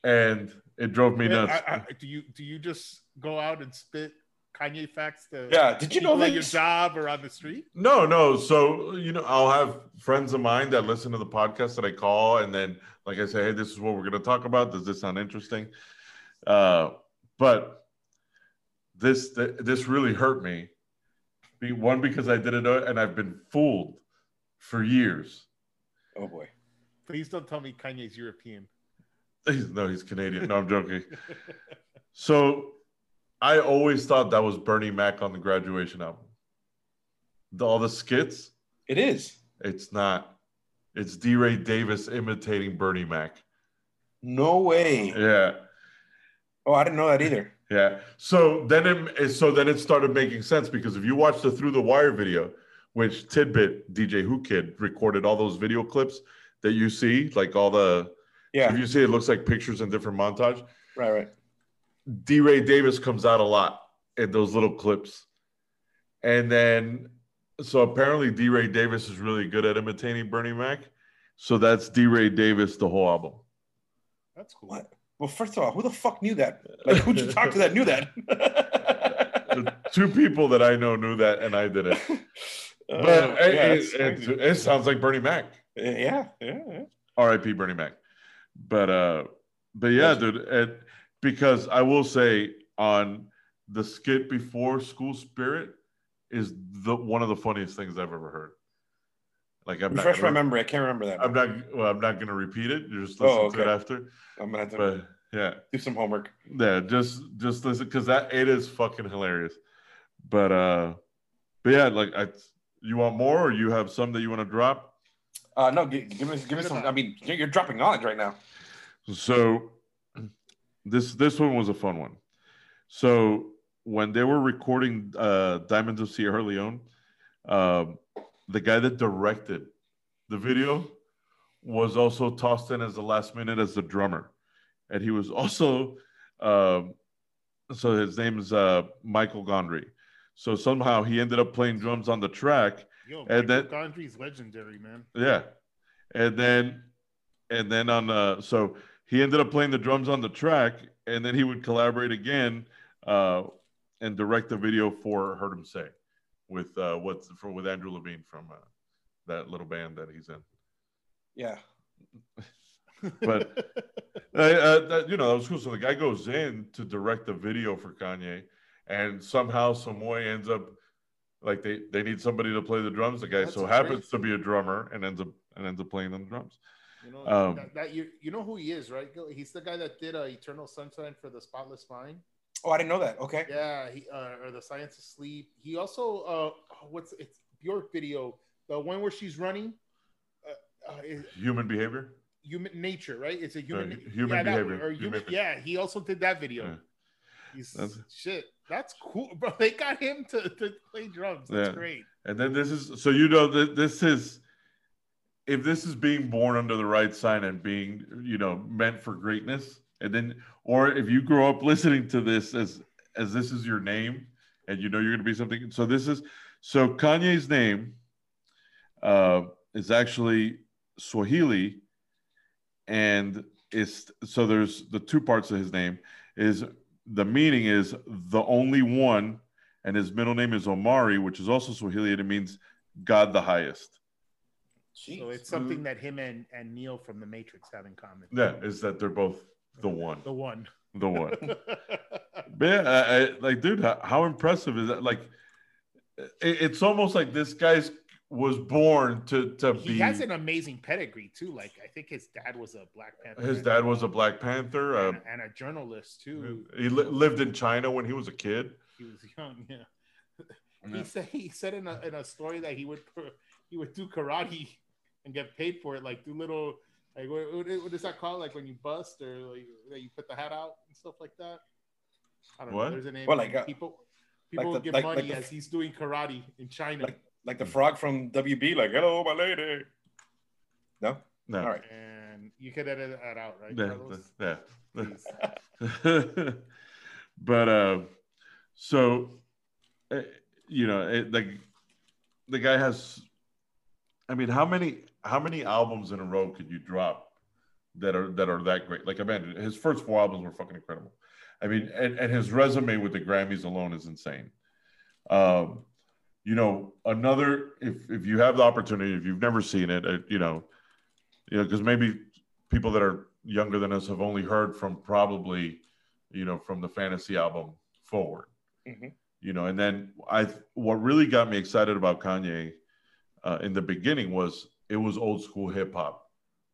And it drove me nuts. Do you just go out and spit Kanye facts to Did you know that your job or on the street? No. So, you know, I'll have friends of mine that listen to the podcast that I call. And then, like I say, hey, this is what we're going to talk about. Does this sound interesting? But this really hurt me. One, because I didn't know it, and I've been fooled for years. Oh, boy. Please don't tell me Kanye's European. No, he's Canadian. No, I'm joking. So I always thought that was Bernie Mac on the Graduation album. All the skits. It is. It's not. It's D. Ray Davis imitating Bernie Mac. No way. Yeah. Oh, I didn't know that either. Yeah. So then it started making sense, because if you watch the Through the Wire video, which Tidbit, DJ Who Kid, recorded all those video clips that you see, like all the, yeah. If you see, it looks like pictures in different montage. Right. D. Ray Davis comes out a lot in those little clips. And then, so apparently D. Ray Davis is really good at imitating Bernie Mac. So that's D. Ray Davis, the whole album. That's cool. What? Well, first of all, who the fuck knew that? Like, who'd you talk to that knew that? Two people that I know knew that, and I didn't. But it sounds like Bernie Mac. Yeah. R.I.P. Bernie Mac. But yeah, dude. And because I will say, on the skit before School Spirit is one of the funniest things I've ever heard. Like, I can't remember that. I'm not gonna repeat it. You just listen to it after. I'm gonna have to do some homework. Yeah, just listen, because it is fucking hilarious. But yeah, like, you want more, or you have some that you want to drop? No, give me some. I mean, you're dropping knowledge right now. So this one was a fun one. So when they were recording Diamonds of Sierra Leone, the guy that directed the video was also tossed in as the last minute as the drummer. And he was also, so his name is Michael Gondry. So somehow he ended up playing drums on the track. Yo, and Gondry's legendary, man. Yeah. And then so he ended up playing the drums on the track, and then he would collaborate again and direct the video for Heard Him Say. With Andrew Levine from that little band that he's in. Yeah. But that was cool. So the guy goes in to direct the video for Kanye, and somehow, some way, ends up like they need somebody to play the drums. The guy happens to be a drummer and ends up playing on the drums. You know you know who he is, right? He's the guy that did Eternal Sunshine for the Spotless Mind. Oh, I didn't know that. Okay. Yeah, he, or The Science of Sleep. He also, it's Bjork video, the one where she's running. Human Behavior? Human Nature, right? It's a human behavior. He also did that video. Yeah. That's cool, bro. They got him to play drums. That's great. And then this is, so you know, this is, if this is being born under the right sign and being, you know, meant for greatness. And then, or if you grow up listening to this as this is your name, and you know you're going to be something. So Kanye's name is actually Swahili, and there's the two parts of his name. Is the meaning is the only one, and his middle name is Omari, which is also Swahili, and it means God the highest. Jeez. So it's something that him and Neo from The Matrix have in common. Yeah, is that they're both the one man. I like, dude, how impressive is that? Like, it's almost like this guy's was born to be. He has an amazing pedigree too. Like, I think his dad was a Black Panther. And a journalist too. He lived in China when he was a kid. He was young. Yeah. He said in a story that he would do karate and get paid for it, like do little. Like, what is that called? Like when you bust, or like you put the hat out and stuff like that. I don't know. There's a name. Well, like people like give money as he's doing karate in China. Like the frog from WB, like hello, my lady. No. All right. And you could edit that out, right? Yeah. But so you know, the guy has, I mean, how many albums in a row could you drop that are that great? Like, imagine, his first four albums were fucking incredible. I mean, and his resume with the Grammys alone is insane. You know, another, if you have the opportunity, if you've never seen it, you know, because maybe people that are younger than us have only heard from probably, you know, from the Fantasy album forward. Mm-hmm. You know, and then what really got me excited about Kanye in the beginning was it was old school hip hop,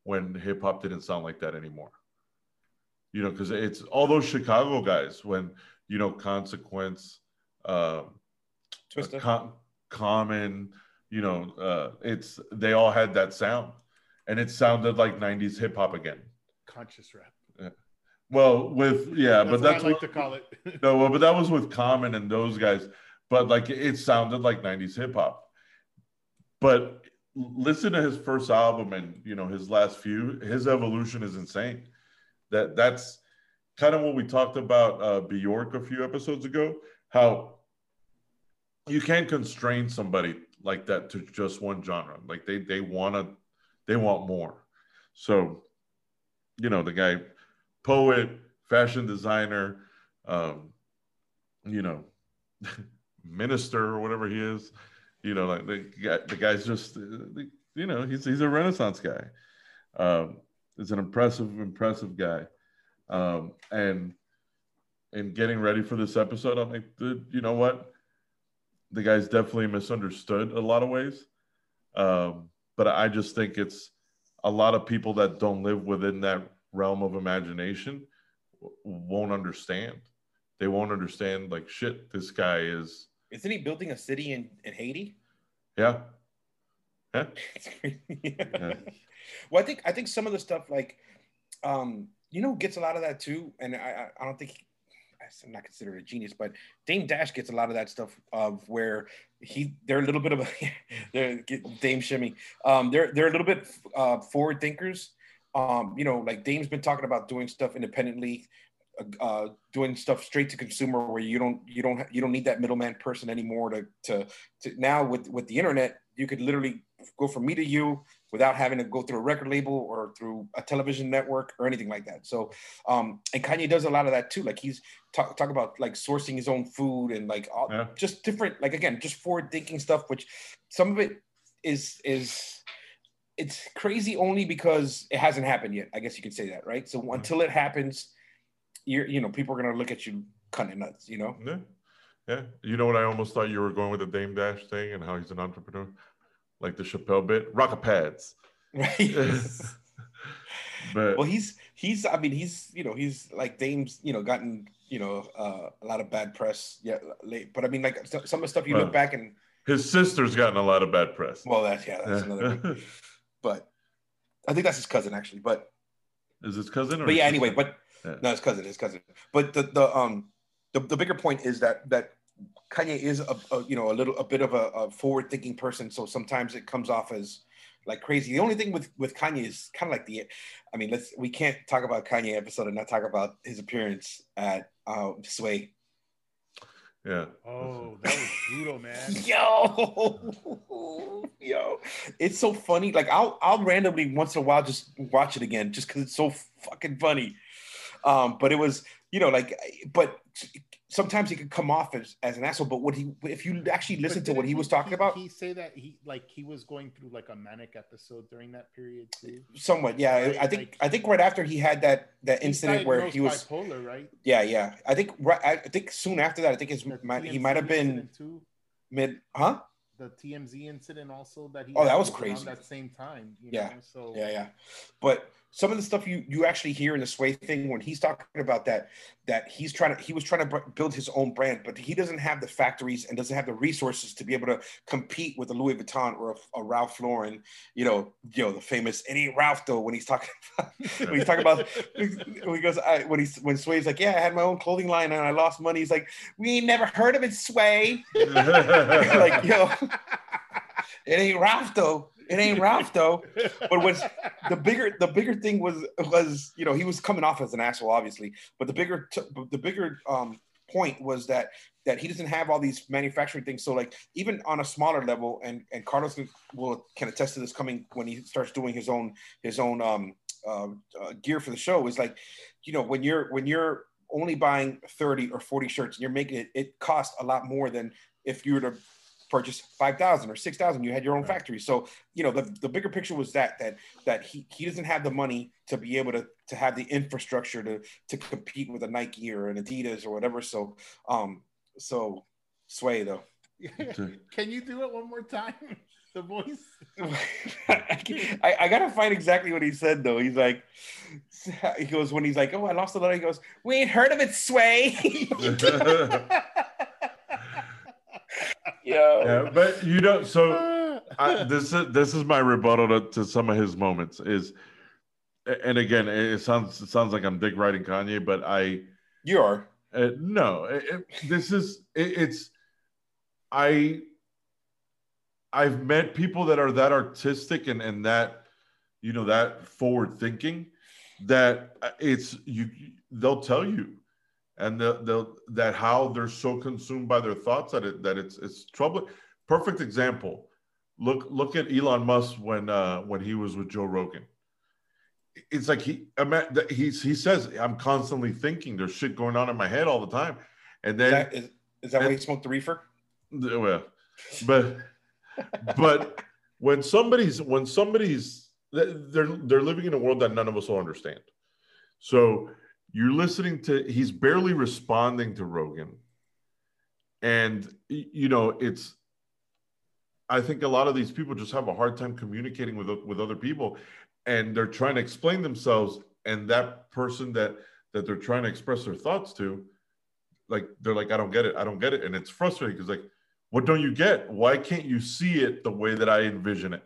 when hip hop didn't sound like that anymore. You know, because it's all those Chicago guys, when, you know, Consequence, Common, you know, they all had that sound, and it sounded like 90s hip hop again. Conscious rap. Yeah. Well, that's what I like to call it. No, well, but that was with Common and those guys. But like, it sounded like 90s hip hop. But listen to his first album and, you know, his last few. His evolution is insane. That's kind of what we talked about Bjork a few episodes ago. How you can't constrain somebody like that to just one genre. Like they want more. So, you know, the guy, poet, fashion designer, you know, minister or whatever he is, you know, like the guy's just, you know, he's a Renaissance guy. He's an impressive guy. And getting ready for this episode, I'm like, dude, you know what? The guy's definitely misunderstood a lot of ways. But I just think it's a lot of people that don't live within that realm of imagination won't understand. They won't understand, like, shit, this guy is... Isn't he building a city in Haiti? Yeah. Yeah. Yeah. Well, I think some of the stuff, like, you know, gets a lot of that too, and I don't think... I'm not considered a genius, but Dame Dash gets a lot of that stuff of where they're a little bit of a... Dame Shimmy. They're a little bit forward thinkers. You know, like Dame's been talking about doing stuff independently, doing stuff straight to consumer, where you don't need that middleman person anymore. To now with the internet, you could literally go from me to you without having to go through a record label or through a television network or anything like that. So, and Kanye does a lot of that too. Like he's talk about like sourcing his own food and like all, yeah, just different, like, again, just forward thinking stuff, which some of it is. It's crazy only because it hasn't happened yet. I guess you could say that, right? So until it happens, you know, people are gonna look at you cutting nuts, you know? Yeah, yeah. You know what? I almost thought you were going with the Dame Dash thing and how he's an entrepreneur, like the Chappelle bit, rocket pads. Right. But well, he's. I mean, he's. You know, he's like Dame's. You know, gotten. You know, a lot of bad press. Yeah, late. But I mean, like some of the stuff you look back and his sister's gotten a lot of bad press. Well, that's another thing. But I think that's his cousin, actually. But is his cousin? Or but yeah, anyway. But yeah. No, his cousin. But the bigger point is that Kanye is a bit of a forward thinking person. So sometimes it comes off as like crazy. The only thing with Kanye is kind of like we can't talk about Kanye episode and not talk about his appearance at Sway. Yeah. Oh, that was brutal, man. Yo. It's so funny. Like I'll randomly once in a while just watch it again just because it's so fucking funny. But it was, you know, like, but sometimes he could come off as an asshole. But if you actually listen to what he was talking about, he say that he was going through like a manic episode during that period too. Somewhat, yeah. Right? I think right after he had that incident where he was bipolar, right? Yeah. I think soon after that, I think he might have been too. The TMZ incident also that he... Oh, that was crazy. Around that same time. You know? So yeah. But some of the stuff you actually hear in the Sway thing when he's talking about that he was trying to build his own brand, but he doesn't have the factories and doesn't have the resources to be able to compete with a Louis Vuitton or a Ralph Lauren, you know, the famous, it ain't Ralph though, when he's talking about, when he goes, when Sway's like, yeah, I had my own clothing line and I lost money. He's like, we ain't never heard of it, Sway. Like, yo, it ain't Ralph though. It ain't Ralph though. But what's the bigger thing was, you know, he was coming off as an asshole, obviously. But the bigger point was that that he doesn't have all these manufacturing things. So like even on a smaller level, and Carlos will can attest to this coming when he starts doing his own gear for the show, is like, you know, when you're only buying 30 or 40 shirts and you're making it, it costs a lot more than if you were to purchase 5,000 or 6,000, you had your own factory. So, you know, the bigger picture was that he doesn't have the money to be able to have the infrastructure to compete with a Nike or an Adidas or whatever. So, Sway though. Can you do it one more time? The voice. I gotta find exactly what he said though. He's like, he goes, when he's like, oh, I lost a lot. He goes, we ain't heard of it, Sway. Yo. Yeah, but you know, so this is my rebuttal to some of his moments is, and again, it sounds like I'm dick riding Kanye, but you are. I've met people that are that artistic and that, you know, that forward thinking, that they'll tell you, and how they're so consumed by their thoughts that it's troubling. Perfect example. Look at Elon Musk when he was with Joe Rogan. It's like he says, I'm constantly thinking. There's shit going on in my head all the time. And then is that why he smoked the reefer? Well, but. But when somebody's they're living in a world that none of us will understand. So you're listening to, he's barely responding to Rogan. And, you know, I think a lot of these people just have a hard time communicating with other people, and they're trying to explain themselves. And that person that they're trying to express their thoughts to, like, they're like, I don't get it. And it's frustrating because, like, what don't you get? Why can't you see it the way that I envision it?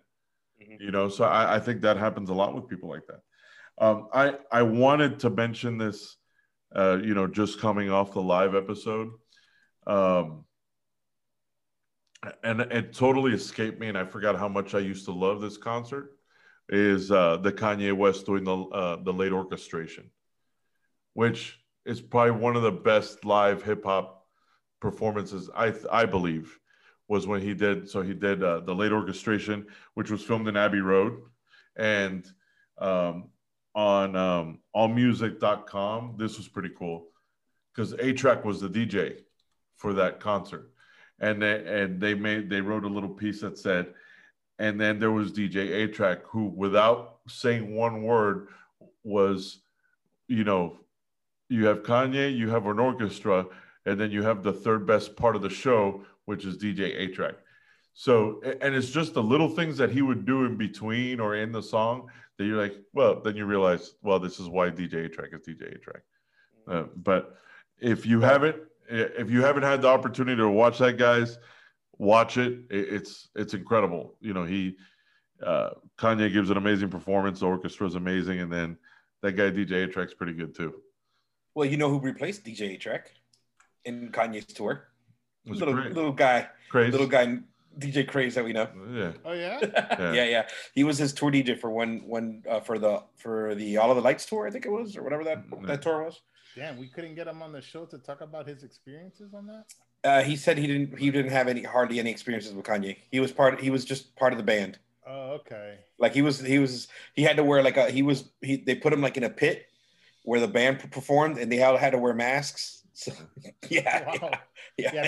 Mm-hmm. You know, so I think that happens a lot with people like that. I wanted to mention this, you know, just coming off the live episode. And it totally escaped me, and I forgot how much I used to love this concert, is the Kanye West doing the late orchestration, which is probably one of the best live hip-hop performances I believe was when he did the late orchestration, which was filmed in Abbey Road, and on allmusic.com. This was pretty cool because A-Trak was the DJ for that concert, and they wrote a little piece that said, and then there was DJ A-Trak, who without saying one word was, you know, you have Kanye, you have an orchestra, and then you have the third best part of the show, which is DJ A-Trak. So, and it's just the little things that he would do in between or in the song that you're like, well, then you realize, well, this is why DJ A-Trak is DJ A-Trak. But if you haven't had the opportunity to watch that, guys, watch it. It's incredible. You know, Kanye gives an amazing performance. The orchestra is amazing, and then that guy DJ A-Trak's pretty good too. Well, you know who replaced DJ A-Trak in Kanye's tour? Little guy, DJ Craze that we know. Yeah. Oh yeah? yeah. He was his tour DJ for the All of the Lights tour, I think it was, or whatever that tour was. Damn, we couldn't get him on the show to talk about his experiences on that. He said he didn't have hardly any experiences with Kanye. He was just part of the band. Oh, okay. Like they put him like in a pit where the band performed, and they all had to wear masks. So,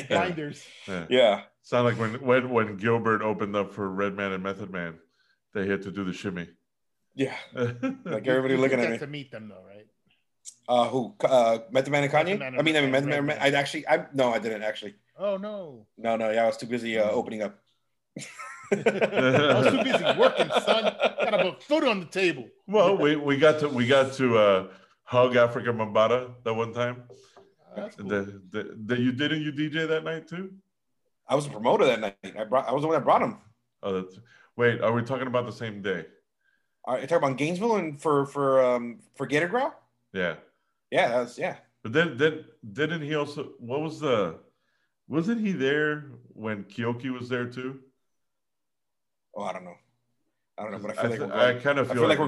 blinders. Yeah. Sound like when Gilbert opened up for Redman and Method Man, they had to do the shimmy. Yeah, like everybody looking at me. To meet them though, right? Who? Method Man and Kanye. Method Man. I didn't actually. Oh no. No, yeah, I was too busy opening up. I was too busy working, son. Gotta put food on the table. Well, we got to hug Africa Mambata that one time. Cool. You DJ that night too? I was a promoter that night. I was the one that brought him. Oh, wait, are we talking about the same day? Are you talking about Gainesville and for Gator Growl? Yeah. Yeah, that was, yeah. But then didn't he also? Wasn't he there when Keoki was there too? Oh, I don't know. But I feel like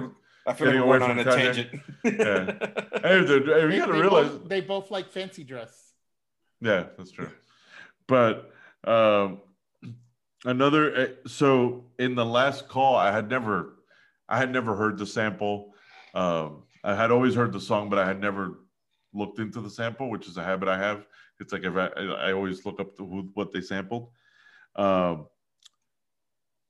we're on a tangent. Yeah. Hey, you gotta realize they both like fancy dress. Yeah, that's true. But another, so in the last call, I had never heard the sample. I had always heard the song, but I had never looked into the sample, which is a habit I have. It's like I always look up to what they sampled. But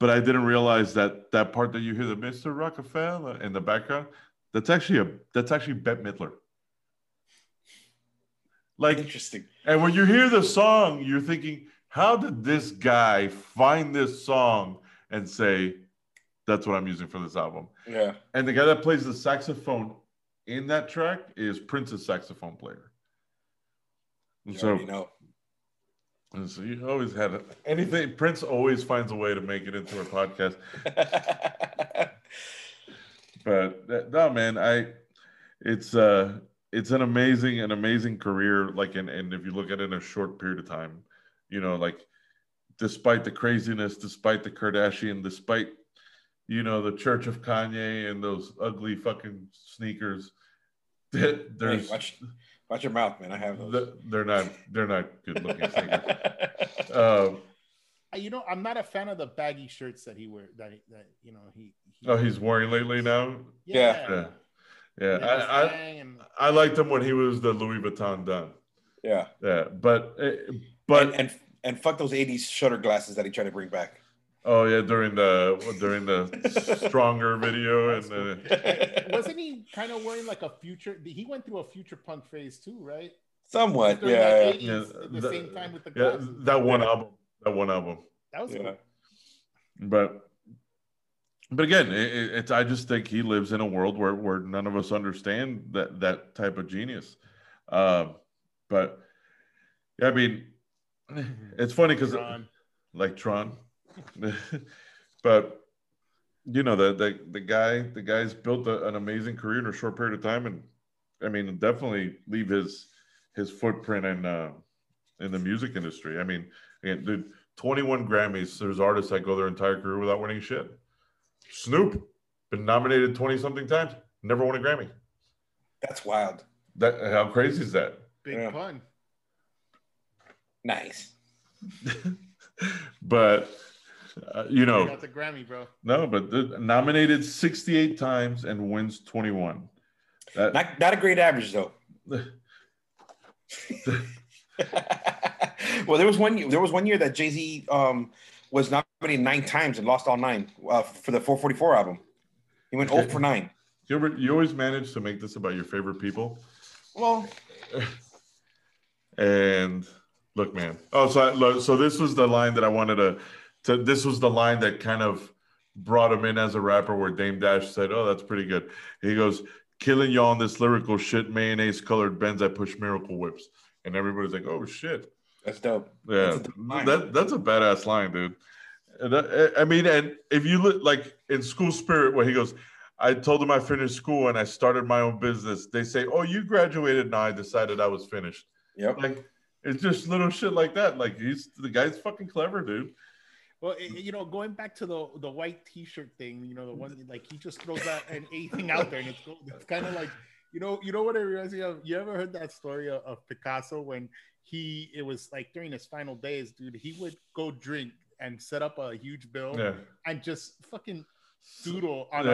I didn't realize that part that you hear, the Mr. Rockefeller in the background, that's actually Bette Midler. Like, interesting. And when you hear the song, you're thinking, how did this guy find this song and say, that's what I'm using for this album? Yeah. And the guy that plays the saxophone in that track is Prince's saxophone player. And so you always had anything. Prince always finds a way to make it into a podcast. But no, man, it's an amazing career. Like, and if you look at it in a short period of time, you know, like, despite the craziness, despite the Kardashian, despite, you know, the Church of Kanye and those ugly fucking sneakers. There's. Hey, watch your mouth, man. I have those. They're not good looking sneakers. You know, I'm not a fan of the baggy shirts that he wears. That you know he he's wearing lately now. Yeah. I liked him when he was the Louis Vuitton Don. Yeah. But fuck those '80s shutter glasses that he tried to bring back. Oh yeah, during the Stronger video and wasn't he kind of wearing like a future? He went through a future punk phase too, right? Somewhat, yeah. The 80s, at the same time with the glasses. That one album. That was cool. But again, it's I just think he lives in a world where none of us understand that type of genius. But I mean, it's funny because like Tron. But you know, the guy's built an amazing career in a short period of time, and I mean, definitely leave his footprint in the music industry. I mean, again, dude, 21 Grammys. There's artists that go their entire career without winning shit. Snoop, been nominated 20 something times, never won a Grammy. That's wild. How crazy is that? Big pun. Nice. But. You know, got the Grammy, bro. No, but nominated 68 times and wins 21. Not a great average, though. Well, there was one year that Jay-Z was nominated 9 times and lost all 9 for the 444 album. He went 0 for 9. Gilbert, you always manage to make this about your favorite people. Well, and look, man. Oh, so this was the line that I wanted to. So this was the line that kind of brought him in as a rapper, where Dame Dash said, "Oh, that's pretty good." He goes, "Killing y'all on this lyrical shit, mayonnaise-colored Benz, I push miracle whips," and everybody's like, "Oh shit, that's dope." Yeah, that's a badass line, dude. And I mean, and if you look like in School Spirit, where he goes, "I told them I finished school and I started my own business." They say, "Oh, you graduated now. I decided I was finished." Yep. Like, it's just little shit like that. Like, the guy's fucking clever, dude. Well, you know, going back to the white T-shirt thing, you know, the one like he just throws out an anything out there, and it's kind of like, you know what it reminds me of. You ever heard that story of Picasso when it was like during his final days, dude? He would go drink and set up a huge bill and just fucking doodle on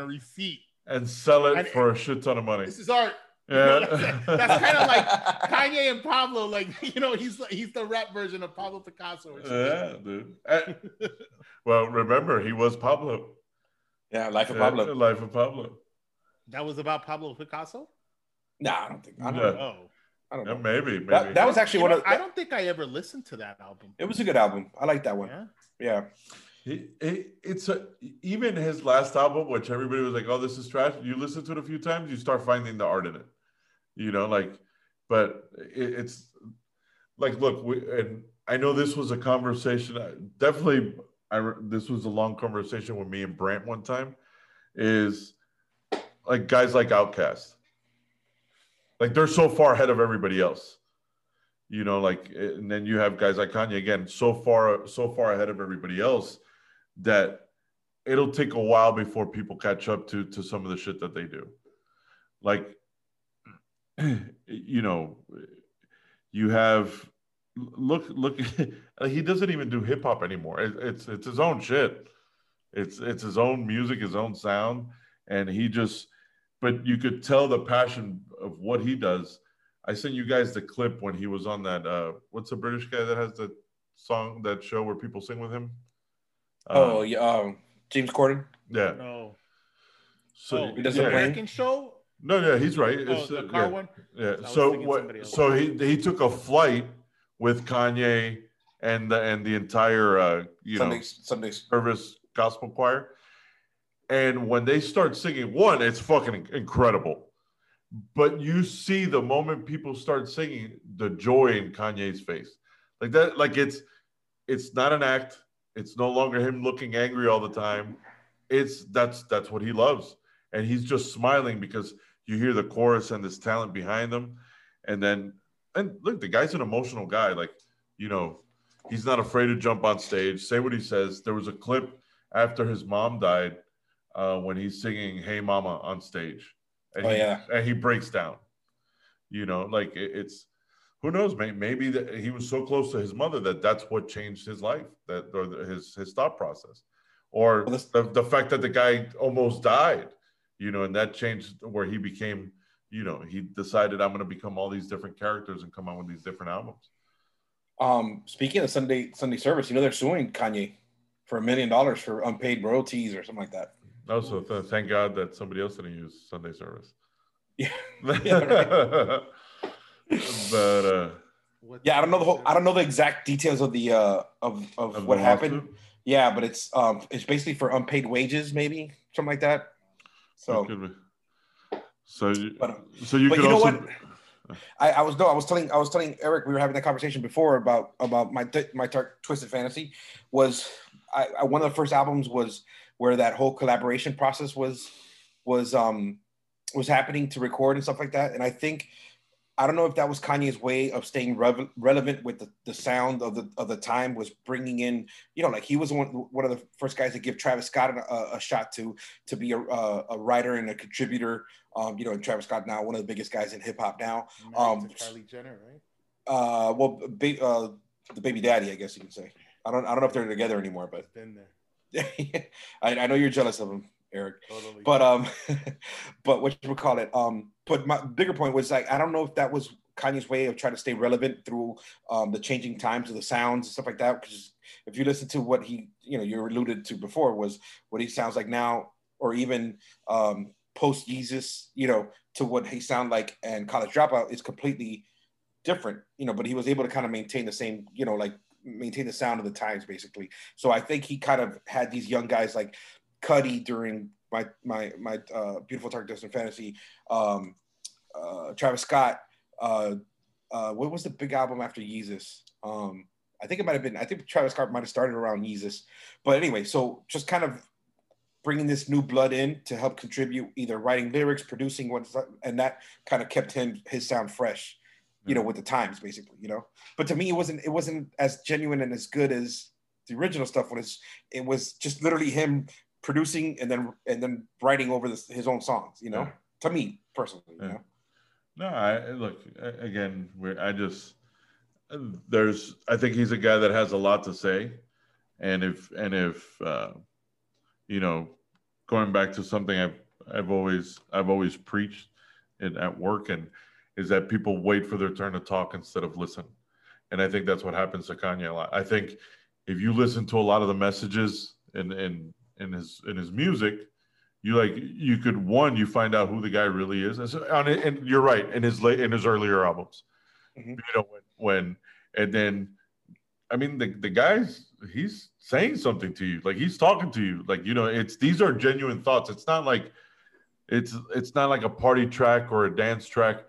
a receipt and sell it for a shit ton of money. This is art. Yeah, you know, that's kind of like Kanye and Pablo. Like, you know, he's the rap version of Pablo Picasso. Yeah, dude. Well, remember, he was Pablo. Yeah, Life of Pablo. That was about Pablo Picasso? No, I don't think. I don't know. I don't know. Maybe. That was actually I don't think I ever listened to that album. It was a good album. I like that one. Yeah. Even his last album, which everybody was like, "Oh, this is trash." You listen to it a few times, you start finding the art in it. You know, like, but it's like, look, and I know this was a conversation. This was a long conversation with me and Brant one time. Is like guys like Outkast, like they're so far ahead of everybody else. You know, like, and then you have guys like Kanye again, so far ahead of everybody else that it'll take a while before people catch up to some of the shit that they do. Like, you know, you have look he doesn't even do hip hop anymore. It's his own shit. It's his own music, his own sound, and he just, but you could tell the passion of what he does. I sent you guys the clip when he was on that what's the British guy that has the song, that show where people sing with him? Oh yeah, James Corden. Yeah. No. So he doesn't American show? No, yeah, he's right. It's the car one. Yeah. So what? So he took a flight with Kanye and the entire Sunday service gospel choir, and when they start singing, one, it's fucking incredible. But you see the moment people start singing, the joy in Kanye's face, like that, like it's not an act. It's no longer him looking angry all the time. That's what he loves, and he's just smiling because you hear the chorus and this talent behind him, and look, the guy's an emotional guy. Like, he's not afraid to jump on stage, say what he says. There was a clip after his mom died when he's singing "Hey Mama" on stage. And and he breaks down. Who knows? Maybe that he was so close to his mother that's what changed his life, or his thought process, or the fact that the guy almost died. And that changed where he became. He decided, I'm going to become all these different characters and come out with these different albums. Speaking of Sunday service, they're suing Kanye for $1 million for unpaid royalties or something like that. Also, thank God that somebody else didn't use Sunday service. Yeah. Right. But I don't know the exact details of the of what happened. Lawsuit? Yeah, but it's basically for unpaid wages, maybe something like that. So. But I was telling Eric, we were having that conversation before about my Twisted Fantasy was one of the first albums was where that whole collaboration process was happening to record and stuff like that. And I don't know if that was Kanye's way of staying relevant with the sound of the time, was bringing in, he was one of the first guys to give Travis Scott a shot to be a writer and a contributor. And Travis Scott now one of the biggest guys in hip hop now. Kylie Jenner, right? The baby daddy, I guess you could say. I don't know if they're together anymore, but been there. I know you're jealous of him, Eric. Totally. But what you would call it? But my bigger point was I don't know if that was Kanye's way of trying to stay relevant through the changing times of the sounds and stuff like that. Because if you listen to what he, you alluded to before, was what he sounds like now, or even post Yeezus, to what he sound like and College Dropout is completely different, but he was able to kind of maintain the same, maintain the sound of the times basically. So I think he kind of had these young guys like Cudi during my Beautiful Dark Twisted Fantasy, Travis Scott. What was the big album after Yeezus? I think Travis Scott might have started around Yeezus. But anyway, so just kind of bringing this new blood in to help contribute, either writing lyrics, producing, and that kind of kept his sound fresh, with the times basically, But to me, it wasn't as genuine and as good as the original stuff. When it was just literally him producing and then writing over his own songs, yeah. To me personally, yeah. No, I think he's a guy that has a lot to say, and if going back to something I've always preached it at work, and is that people wait for their turn to talk instead of listen, and I think that's what happens to Kanye a lot. I think if you listen to a lot of the messages in his music, you find out who the guy really is. And you're right, in his earlier albums, mm-hmm. The guy's, he's saying something to you, like he's talking to you, these are genuine thoughts. It's not like a party track or a dance track.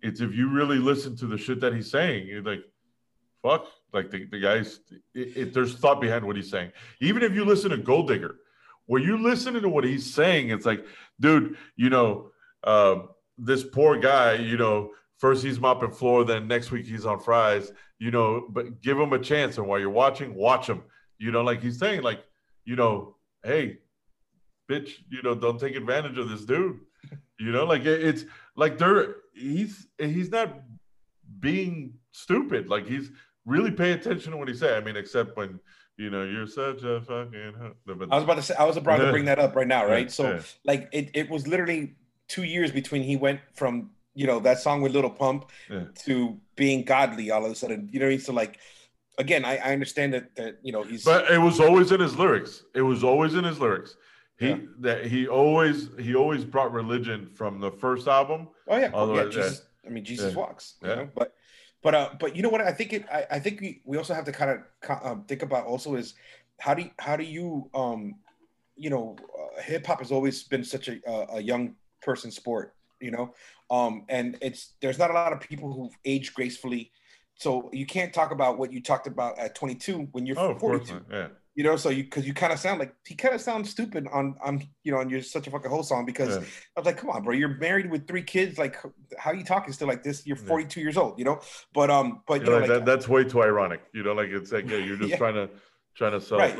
It's if you really listen to the shit that he's saying, you're like, fuck. Like the guys, there's thought behind what he's saying. Even if you listen to Gold Digger, where you listen to what he's saying, it's like, dude, this poor guy, first he's mopping floor, then next week he's on fries, but give him a chance. And while you're watching, watch him. Like he's saying, hey, bitch, don't take advantage of this dude. It's like he's not being stupid. Like he's really pay attention to what he said. I mean, except when, you know, you're such a fucking... I was about to say, I was about to bring that up right now, right? Yeah, so, yeah. Like, it was literally 2 years between he went from, you know, that song with Lil Pump to being godly all of a sudden. You know, he's so like... Again, I understand that you know, he's... But it was always in his lyrics. It was always in his lyrics. He always brought religion from the first album. Oh yeah, Jesus, I mean, Jesus walks. You know? But you know what? I think we also have to kind of think about also is how do you hip hop has always been such a young person sport, you know, and there's not a lot of people who age gracefully. So you can't talk about what you talked about at 22 when you're 42, you know, so because you kind of sound like, he kind of sounds stupid on You're Such a Fucking Hoe song, because I was like, come on, bro, you're married with 3 kids. Like, how are you talking still like this? You're 42 years old, you know, but you know, like that's way too ironic. You know, like it's like, you're just trying to sell. Right.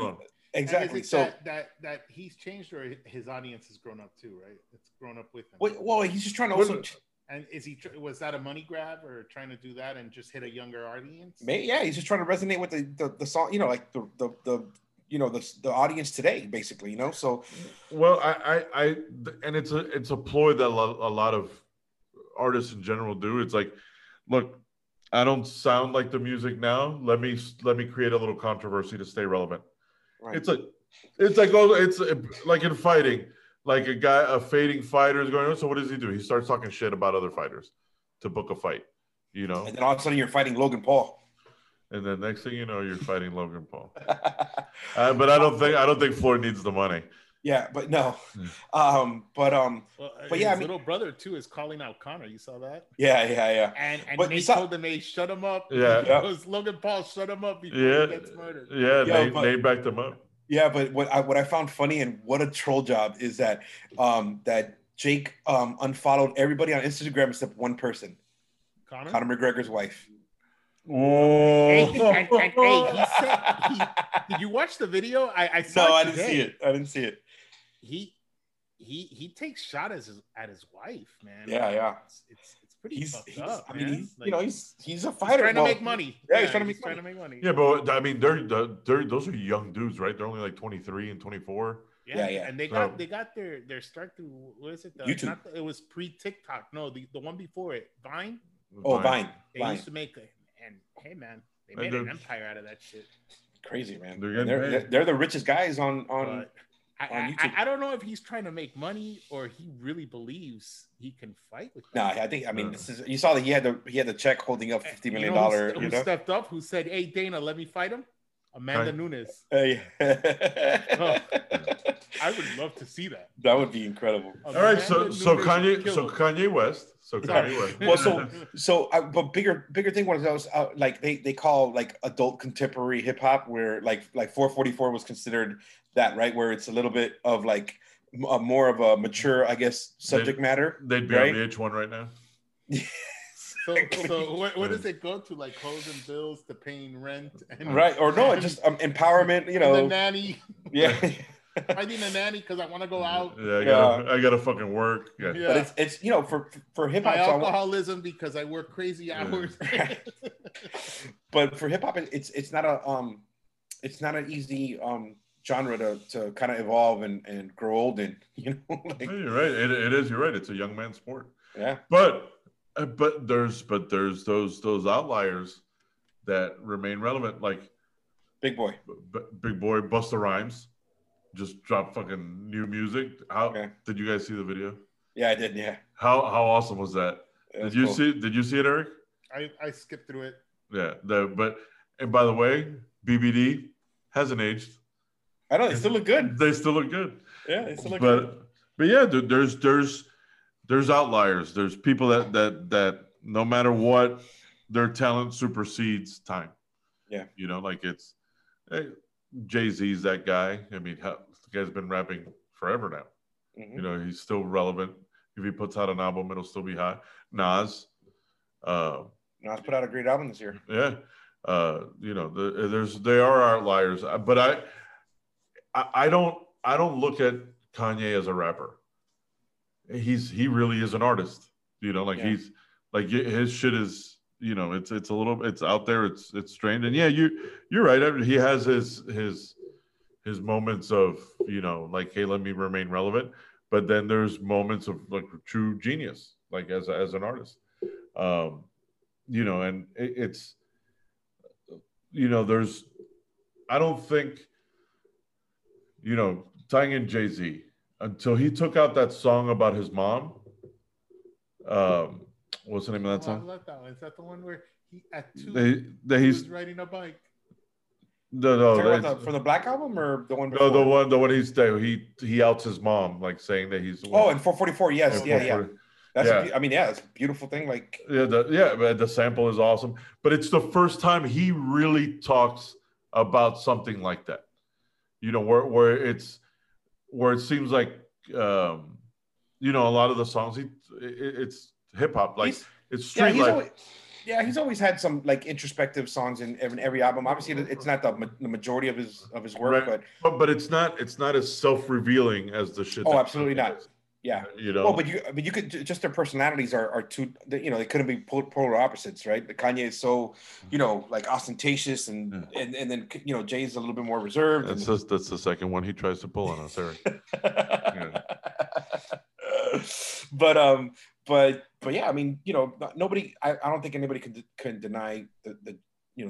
Exactly. So that he's changed, or his audience has grown up too, right? It's grown up with him. Well, he's just trying to also... And was that a money grab, or trying to do that and just hit a younger audience? Yeah, he's just trying to resonate with the song, you know, like the audience today, basically, you know. So, well, and it's a ploy that a lot of artists in general do. It's like, look, I don't sound like the music now. Let me create a little controversy to stay relevant. Right. It's like in fighting. Like a fading fighter is going, so what does he do? He starts talking shit about other fighters to book a fight, you know? And then all of a sudden you're fighting Logan Paul. And then next thing you know, you're fighting Logan Paul. But I don't think Floyd needs the money. Yeah, but no. But yeah, his little brother too is calling out Conor. You saw that? Yeah. And Nate told them, they shut him up. Yeah. Because Logan Paul shut him up before he gets murdered. Yeah, they backed him up. Yeah, but what I found funny, and what a troll job, is that that Jake unfollowed everybody on Instagram except one person, Conor McGregor's wife. Oh! And he said, did you watch the video? I saw. No, I didn't see it. He takes shot at his wife, man. Yeah. It's pretty fucked up. I mean, he's a fighter. He's trying to make money. Yeah, he's trying to make money. Yeah, but I mean, those are young dudes, right? They're only like 23 and 24. Yeah. And they got their start through, what is it? YouTube. It was pre-TikTok. No, the one before it, Vine. Vine. They used to make it, and hey, man, they made an empire out of that shit. Crazy, man. They're the richest guys on. I don't know if he's trying to make money or he really believes he can fight with them. No, I think, I mean, this is, you saw that he had the check holding up $50 million. Who stepped up? Who said, hey, Dana, let me fight him? Amanda Nunes. Hey. I would love to see that. That would be incredible. Amanda, all right, so Kanye West. Well, but bigger thing was like they call like adult contemporary hip hop, where like 444 was considered that, right, where it's a little bit of like a more of a mature, I guess, subject matter. They'd be on VH1 right now. So what does it go to? Like closing bills, to paying rent, and empowerment. You know, and the nanny. Yeah, I need a nanny because I want to go out. Yeah, I gotta fucking work. Yeah. But it's you know, for hip hop, alcoholism because I work crazy hours. But for hip hop, it's not an easy genre to kind of evolve and grow old in. You know, you're right. It is. You're right. It's a young man's sport. Yeah, But there's those outliers that remain relevant, like Big Boy. Big Boy, Busta Rhymes, just dropped fucking new music. Did you guys see the video? Yeah, I did. Yeah. How awesome was that? Did you see it, Eric? I skipped through it. Yeah. And by the way, BBD hasn't aged. I know they still look good. Yeah, they still look good. But yeah, dude, there's outliers. There's people that no matter what, their talent supersedes time. Yeah. You know, like Jay-Z's that guy. I mean, the guy's been rapping forever now. Mm-hmm. You know, he's still relevant. If he puts out an album, it'll still be hot. Nas put out a great album this year. Yeah. You know, there are outliers, but I don't look at Kanye as a rapper. He really is an artist, you know, like his shit is you know, it's a little, it's out there, it's strained. And yeah, you're right. I mean, he has his moments of, you know, like, hey, let me remain relevant. But then there's moments of like true genius, like as an artist, you know, and it's, you know, there's, I don't think, you know, tying in Jay-Z, until he took out that song about his mom. What's the name of that song? I love that one. Is that the one where he at two he's riding a bike? No, from the Black album or the one before? No, the one he outs his mom, like saying that he's. Oh, and 444. Yes, yeah. That's a beautiful thing. Like, the sample is awesome, but it's the first time he really talks about something like that. You know, where it seems like, you know, a lot of the songs it's hip hop, like it's street life. Yeah, he's always had some like introspective songs in every album. Obviously, it's not the majority of his work, right. but it's not as self-revealing as the shit. Oh, absolutely not. Yeah, you know. Oh, but you could just, their personalities are too. You know, they couldn't be polar opposites, right? The Kanye is so, you know, like ostentatious, and then, you know, Jay's a little bit more reserved. That's the second one he tries to pull on us, Eric. Yeah. But yeah, I mean, you know, nobody. I don't think anybody can deny the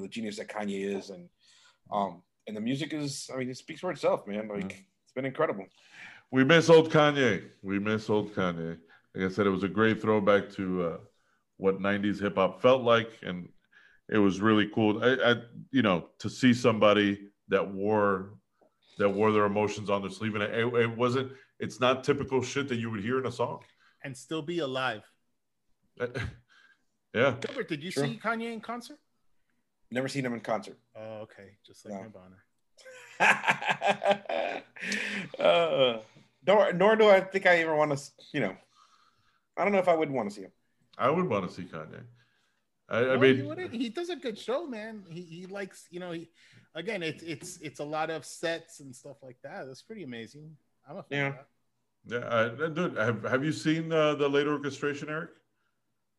genius that Kanye is, and the music is. I mean, it speaks for itself, man. Like, It's been incredible. We miss old Kanye. Like I said, it was a great throwback to what '90s hip hop felt like, and it was really cool. I you know, to see somebody that wore their emotions on their sleeve, and it wasn't. It's not typical shit that you would hear in a song. And still be alive. Yeah. Gilbert, did you see Kanye in concert? Never seen him in concert. Oh, okay. Just like Nirvana. Nor do I think I ever want to, you know, I don't know if I would want to see him. I would want to see Kanye. I mean, he does a good show, man. He likes, you know, again, it's a lot of sets and stuff like that. That's pretty amazing. I'm a fan of that. Yeah, dude, have you seen the late orchestration, Eric?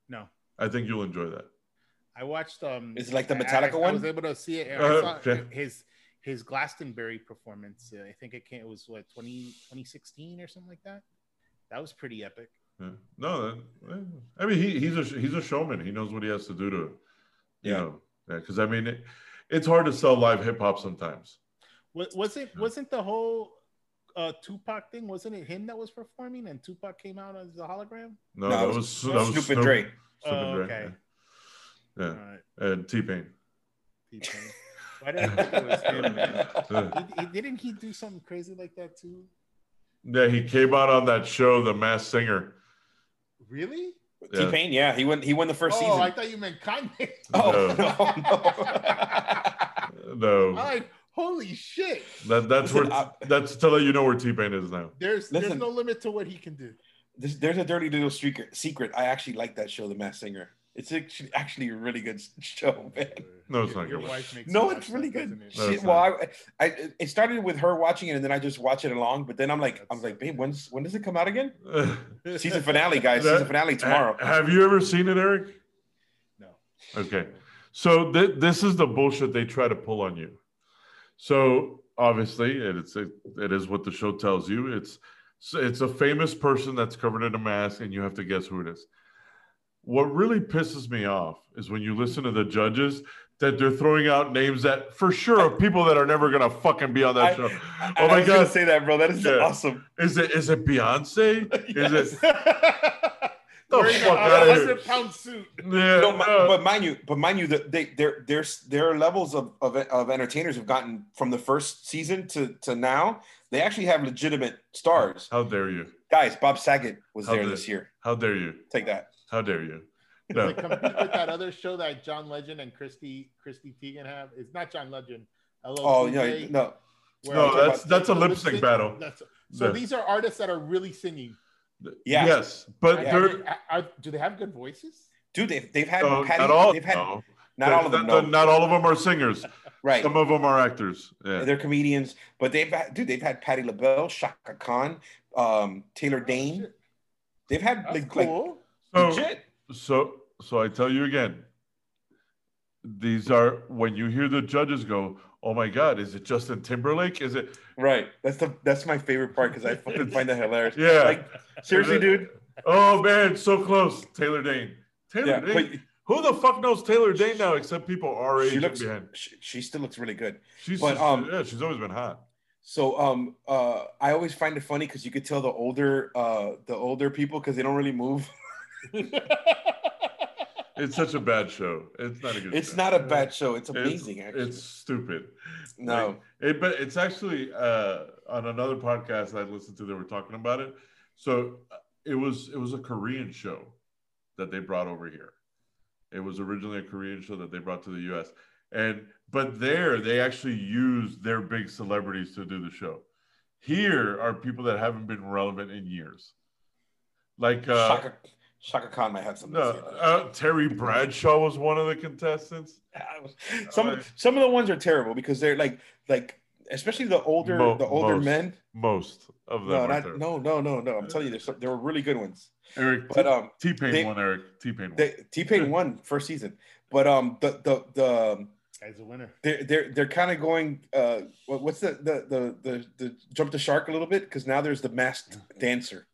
No. I think you'll enjoy that. I watched. Is it like the Metallica one? I was able to see it. I saw his Glastonbury performance. I think it was what 2016 or something like that. That was pretty epic. Yeah. No, I mean he's a showman. He knows what he has to do to, you know, because I mean it's hard to sell live hip hop sometimes. Wasn't the whole. Tupac thing, wasn't it him that was performing and Tupac came out as a hologram? No, that was Snoop and Drake. Okay. Yeah. All right. And T-Pain. Why did I think it was him, man? Didn't he do something crazy like that too? Yeah, he came out on that show, The Masked Singer. Really? Yeah. T-Pain, yeah. He won the first season. Oh, I thought you meant Kanye. Oh, no. No. Holy shit! That's to let you know where T-Pain is now. There's no limit to what he can do. There's a dirty little secret. I actually like that show, The Masked Singer. It's actually a really good show, man. No, it's not good. Your wife makes no, it's really good. It started with her watching it, and then I just watch it along. But then I'm like, babe, when does it come out again? Season finale, guys. Season finale tomorrow. Have you ever seen it, Eric? No. Okay, so this is the bullshit they try to pull on you. So obviously, it is what the show tells you. It's a famous person that's covered in a mask, and you have to guess who it is. What really pisses me off is when you listen to the judges that they're throwing out names that for sure are people that are never gonna fucking be on that show. Oh my god, say that, bro! That is awesome. Is it Beyonce? Is it? The fuck out of here. Yeah, no, but mind you, their levels of entertainers have gotten from the first season to now. They actually have legitimate stars. How dare you, guys? Bob Saget was there this year. How dare you? Take that. How dare you? No. It's like compete with that other show that John Legend and Christy Teigen have. It's not John Legend. Oh yeah, no, that's a lip sync battle. So these are artists that are really singing. Yeah. Yes, but do they have good voices? Dude, they've had not all of them are singers. Right. Some of them are actors. Yeah. They're comedians, but they've had Patti LaBelle, Chaka Khan, Taylor Dane. They've had that's cool. Legit. So I tell you again, these are, when you hear the judges go, oh my God, is it Justin Timberlake? Is it right? That's my favorite part because I fucking find that hilarious. Yeah, like seriously, dude. Oh man, so close. Taylor Dayne. Taylor Dayne. But, who the fuck knows Taylor Dayne now except people our age? She still looks really good. She's always been hot. So I always find it funny because you could tell the older people because they don't really move. It's such a bad show. It's not a good show. It's not a bad show. It's amazing, actually. It's stupid. No. Like, but it's actually on another podcast I listened to, they were talking about it. So it was a Korean show that they brought over here. It was originally a Korean show that they brought to the U.S. But there, they actually used their big celebrities to do the show. Here are people that haven't been relevant in years. Like... Chaka Khan might have something to say. Terry Bradshaw was one of the contestants. Some of the ones are terrible because they're like especially the older men. Most of them. No. I'm telling you, there were really good ones. Eric, but T-Pain won. Eric, T-Pain won. T-Pain won first season, but the guy's a winner. They're kind of going. What's the jump the shark a little bit because now there's the masked dancer.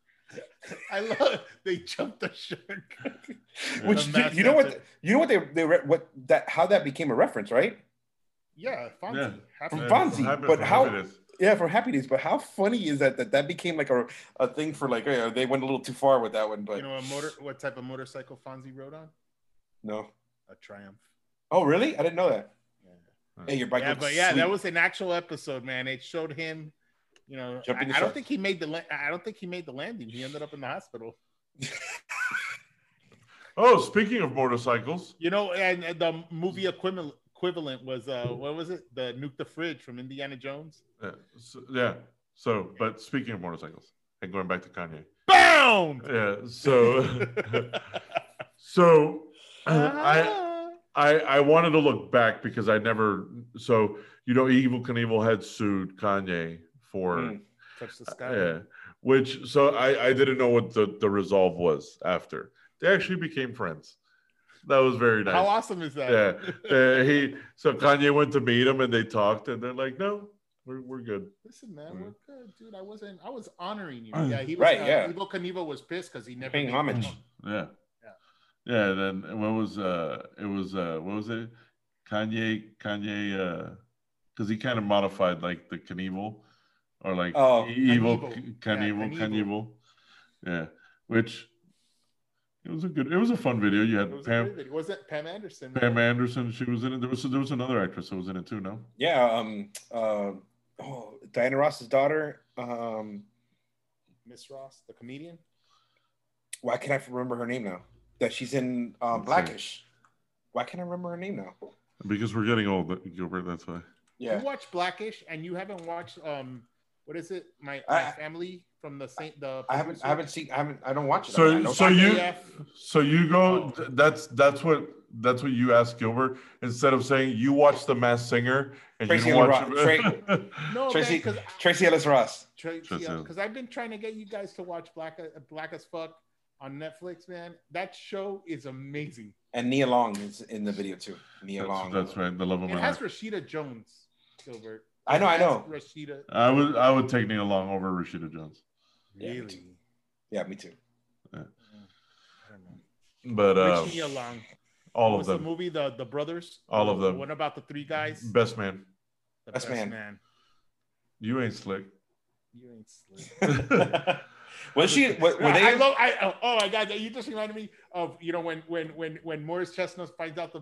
I love it. They jumped the shark. Which how that became a reference, right? Yeah, Fonzie. Yeah. From Fonzie, from Happy Days. But how funny is that became like a thing for like they went a little too far with that one. But you know what type of motorcycle Fonzie rode on? No, a Triumph. Oh really? I didn't know that. Yeah. Hey, your bike. Yeah, that was an actual episode, man. It showed him. You know, I don't think he made the. I don't think he made the landing. He ended up in the hospital. Oh, speaking of motorcycles, you know, and the movie equivalent was what was it? The Nuke the Fridge from Indiana Jones. Yeah. So, but speaking of motorcycles, and going back to Kanye. Bound. Yeah. So, I wanted to look back because I never. So you know, Evel Knievel had sued Kanye. Touch the Sky. Yeah, which so I didn't know what the resolve was after. They actually became friends. That was very nice. How awesome is that? Yeah. Kanye went to meet him and they talked and they're like, no, we're good. Listen, man, we're good, dude. I was honoring you. Yeah, he was right. Yeah, Evel Knievel was pissed because he never paid homage. Yeah. Then what was it? Kanye because he kind of modified like the Knievel. Or like Knievel. Yeah. Which it was a fun video. You had Pam. Was it Pam Anderson? Pam Anderson, she was in it. There was another actress that was in it too, no? Yeah, Diana Ross's daughter, Miss Ross, the comedian. Why can't I remember her name now? That she's in Black-ish. Why can't I remember her name now? Because we're getting old, Gilbert, that's why. Yeah. You watch Black-ish and you haven't watched what is it? My family from the Saint. I don't watch it. So you go. That's what you ask Gilbert instead of saying you watch The Masked Singer and Tracy you don't watch. Tracy Ellis Ross. Because I've been trying to get you guys to watch Black as Fuck on Netflix, man. That show is amazing. And Nia Long is in the video too. Nia Long. That's right. The love of my life. It has Rashida Jones, Gilbert. I know. Rashida. I would take Nia Long over Rashida Jones. Really? Yeah, me too. Yeah. I don't know. But Nia Long. All of them. The movie, the brothers. All of them. What about the three guys? Best man. The best man. You ain't slick. Was she? My God! You just reminded me of when Morris Chestnut finds out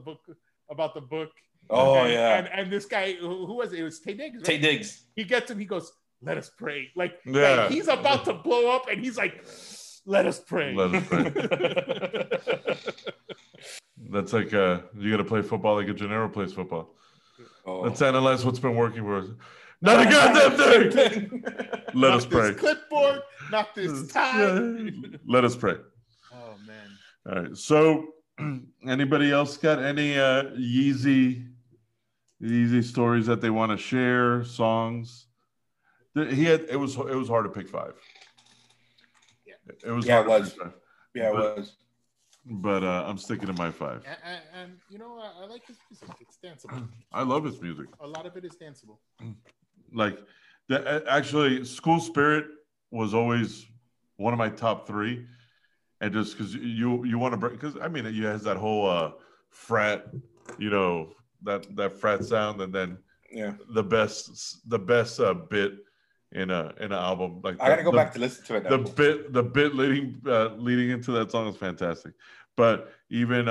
about the book. Oh yeah! And this guy who was it? It was Taye Diggs. Right? Taye Diggs. He gets him. He goes, "Let us pray." Like he's about to blow up, and he's like, "Let us pray." That's like you got to play football like a Gennaro plays football. Oh. Let's analyze what's been working for us. Not a goddamn thing. Let us pray. This clipboard, not this time. Let us pray. Oh man. All right. So, anybody else got any Yeezy stories that they want to share? Songs. It was hard to pick five. Yeah. It was. Yeah, it was. But I'm sticking to my five. And you know, I like his music. It's danceable. I love his music. A lot of it is danceable. Like, actually, School Spirit was always one of my top three. And just because you want to break, because I mean, it has that whole frat, you know, that frat sound, and then the best bit in an album. Like I gotta go back to listen to it now. The bit leading into that song is fantastic. But even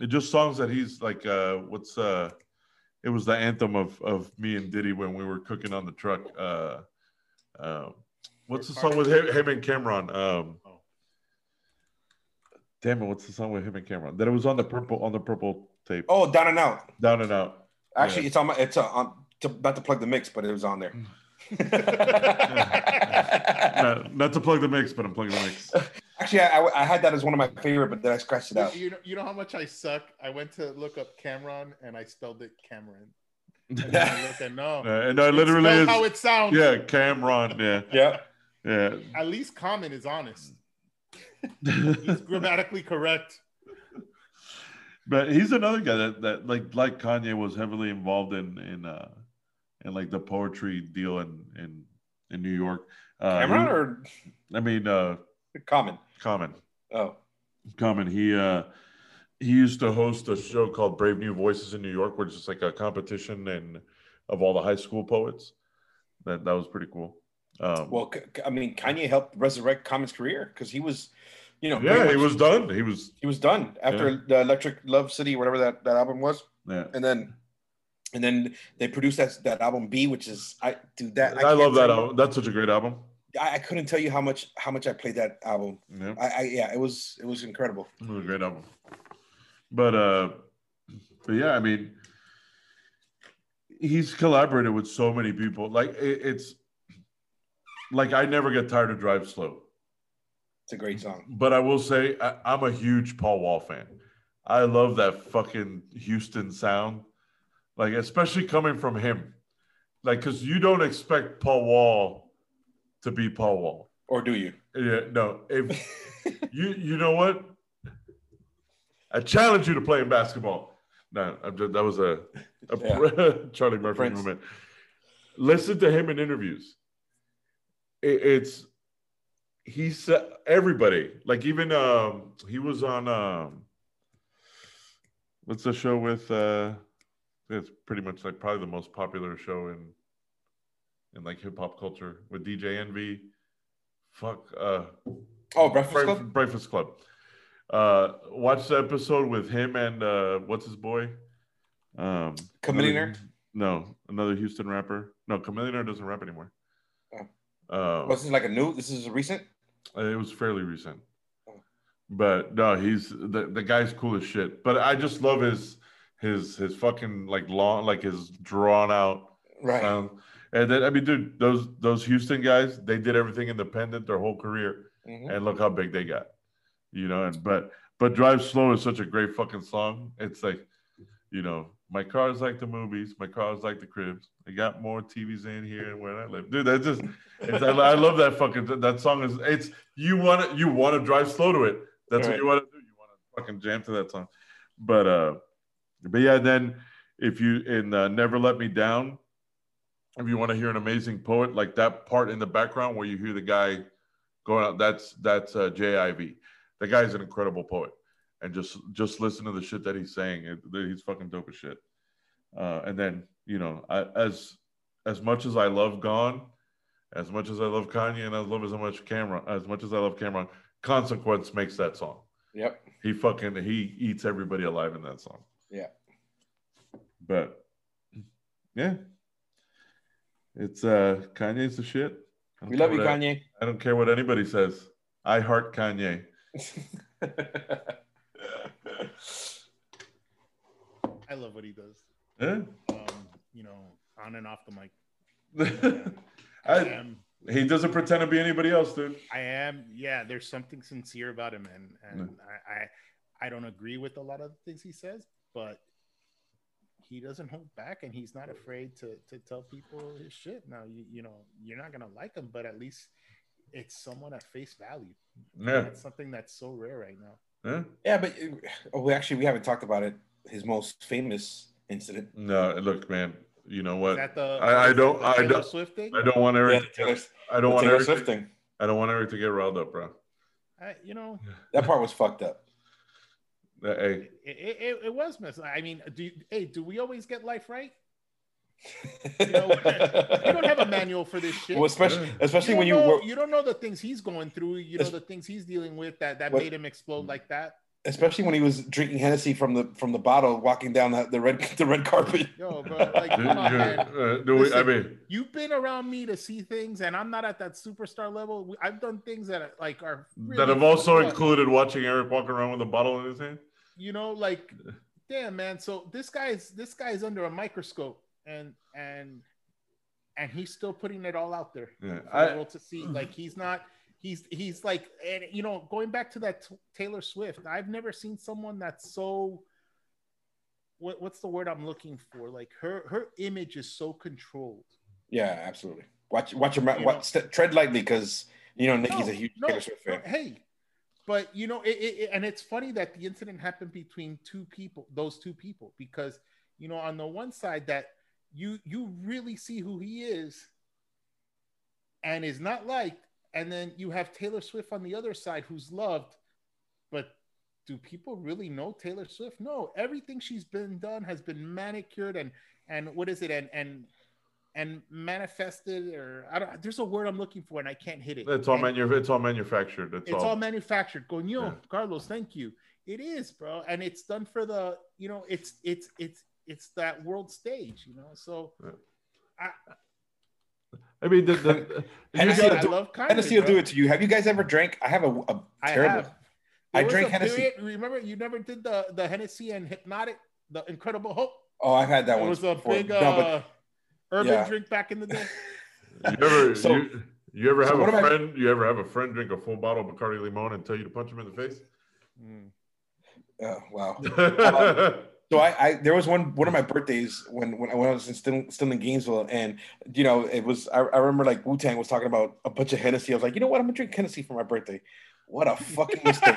it just songs that he's like it was the anthem of me and Diddy when we were cooking on the truck. What's the song with him and Cam'ron? Damn it! What's the song with him and Cam'ron? That it was on the purple tape. Oh, Down and Out. Down and Out. Actually, yeah. It's on my. It's not to plug the mix, but it was on there. Not to plug the mix, but I'm plugging the mix. Actually, I had that as one of my favorite, but then I scratched it out. You know how much I suck. I went to look up Cam'ron and I spelled it Cameron. No, it literally is how it sounds. Yeah, Cam'ron. Yeah. Yeah. At least Common is honest. He's grammatically correct. But he's another guy that like Kanye was heavily involved in like the poetry deal in New York. Common. Oh, Common. He used to host a show called Brave New Voices in New York, which is like a competition and of all the high school poets. That was pretty cool. Kanye helped resurrect Common's career because he was. He was done. He was done after the Electric Love City, whatever that album was. Yeah. And then they produced that album B, which is I love that album. That's such a great album. I couldn't tell you how much I played that album. Yeah. It was incredible. It was a great album. But yeah, I mean, he's collaborated with so many people. Like it's like I never get tired of Drive Slow. It's a great song. But I will say, I'm a huge Paul Wall fan. I love that fucking Houston sound. Like, especially coming from him. Like, because you don't expect Paul Wall to be Paul Wall. Or do you? Yeah, no. If you know what? I challenge you to play in basketball. No, that was a Charlie Murphy moment. Listen to him in interviews. It's... He said everybody, like even he was on what's the show with it's pretty much like probably the most popular show in like hip hop culture with DJ Envy. Breakfast Club. Breakfast Club. Watch the episode with him and what's his boy? Chameleonaire? No, another Houston rapper. No, Chameleonaire doesn't rap anymore. This is recent? It was fairly recent, but no, he's the guy's cool as shit. But I just love his fucking like long, like his drawn out, right? And then I mean, dude, those Houston guys, they did everything independent their whole career, and look how big they got, you know. And but Drive Slow is such a great fucking song. It's like, you know, my car's like the movies, my car's like the cribs. I got more TVs in here and where I live, dude. That's just. I love that fucking that song. You want to drive slow to it. That's right. What you want to do. You want to fucking jam to that song. But yeah. Then if you in Never Let Me Down, if you want to hear an amazing poet, like that part in the background where you hear the guy going out, that's J.I.V. The guy's an incredible poet, and just listen to the shit that he's saying. He's fucking dope as shit. And then you know, as much as I love Gone. As much as I love Kanye and as much as I love Cam'ron, Consequence makes that song. Yep. He eats everybody alive in that song. Yeah. But yeah. It's Kanye's the shit. We love you, Kanye. I don't care what anybody says. I heart Kanye. I love what he does. Yeah. You know, on and off the mic. He doesn't pretend to be anybody else, dude. I am. Yeah, there's something sincere about him, and I don't agree with a lot of the things he says, but he doesn't hold back, and he's not afraid to tell people his shit. Now, you know, you're not gonna like him, but at least it's someone at face value. Yeah, that's something that's so rare right now. Huh? Yeah, but we haven't talked about it. His most famous incident. No, look, man. You know what? I don't want Eric to get riled up, bro. That part was fucked up. It was messed up. I mean, do we always get life right? You know, you don't have a manual for this shit. Well, especially when you don't know the things he's going through. You know the things he's dealing with that made him explode like that. Especially when he was drinking Hennessy from the bottle, walking down the red carpet. Yo, bro, like, come on, man. Listen, I mean, you've been around me to see things, and I'm not at that superstar level. I've done things that are really that have also included watching Eric walk around with a bottle in his hand. You know, like, damn, man. So this guy's under a microscope, and he's still putting it all out there for the world to see. Like, he's not. He's like, and you know, going back to that Taylor Swift, I've never seen someone that's so. What's the word I'm looking for? Like her image is so controlled. Yeah, absolutely. Watch your mouth. Tread lightly, because you know Nikki's a huge Taylor Swift fan. Hey, but you know, and it's funny that the incident happened between those two people, because you know, on the one side that you really see who he is, and is not liked. And then you have Taylor Swift on the other side, who's loved, but do people really know Taylor Swift? No, everything she's been done has been manicured and what is it? And manifested, or there's a word I'm looking for and I can't hit it. It's all manufactured. It's all manufactured. Coño, yeah. Carlos, thank you. It is, bro. And it's done for the, you know, it's that world stage, you know? So yeah. I mean, Hennessy will do it to you. Have you guys ever drank? I have a terrible. I drank Hennessy. Remember, you never did the Hennessy and Hypnotic, the Incredible Hope. Oh, I've had that one. It was a big urban drink back in the day. You ever have a friend drink a full bottle of Bacardi Limon and tell you to punch him in the face? Mm. Wow. So there was one of my birthdays when I was still in Gainesville, and you know it was I remember like Wu-Tang was talking about a bunch of Hennessy. I was like, you know what, I'm gonna drink Hennessy for my birthday. What a fucking mistake!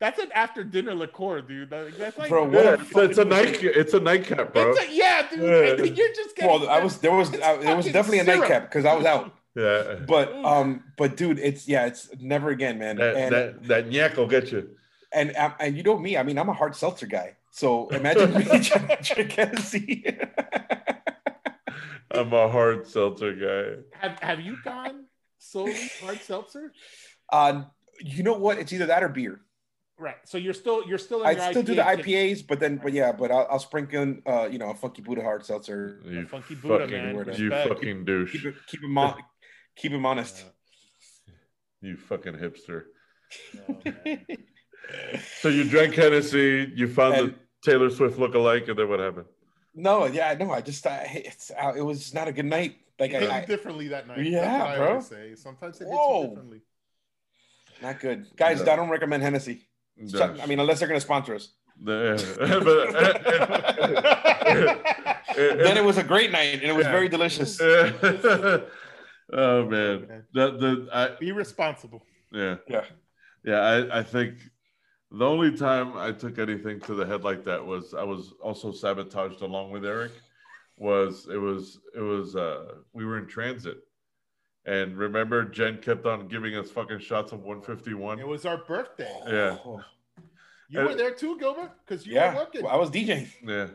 That's an after dinner liqueur, dude. That's like, bro, it's a nightcap. It's a nightcap, bro. Yeah, dude. Yeah. You're just getting. Well, there was definitely a nightcap because I was out. Yeah. But dude, it's never again, man. That yak will get you. And you know me, I mean, I'm a hard seltzer guy. So imagine me drink Hennessy. I'm a hard seltzer guy. Have you gone solely hard seltzer? You know what? It's either that or beer. Right. So you're still. I still do the IPAs, but I'll sprinkle in, a Funky Buddha hard seltzer. You Funky Buddha, man. You fucking douche. Keep him honest. You fucking hipster. Oh, man. So you drank Hennessy, you found the Taylor Swift lookalike, and then what happened? No, yeah, no, I just it was just not a good night. Like I differently that night. Yeah, bro. I would say. Sometimes it hits you differently. Not good, guys. No. I don't recommend Hennessy. No. I mean, unless they're going to sponsor us. Then it was a great night, and it was very delicious. Oh man, be responsible. Yeah. I think. The only time I took anything to the head like that was I was also sabotaged along with Eric. We were in transit, and remember Jen kept on giving us fucking shots of 151. It was our birthday. Yeah, you were there too, Gilbert, because you were working. I was DJing. Yeah,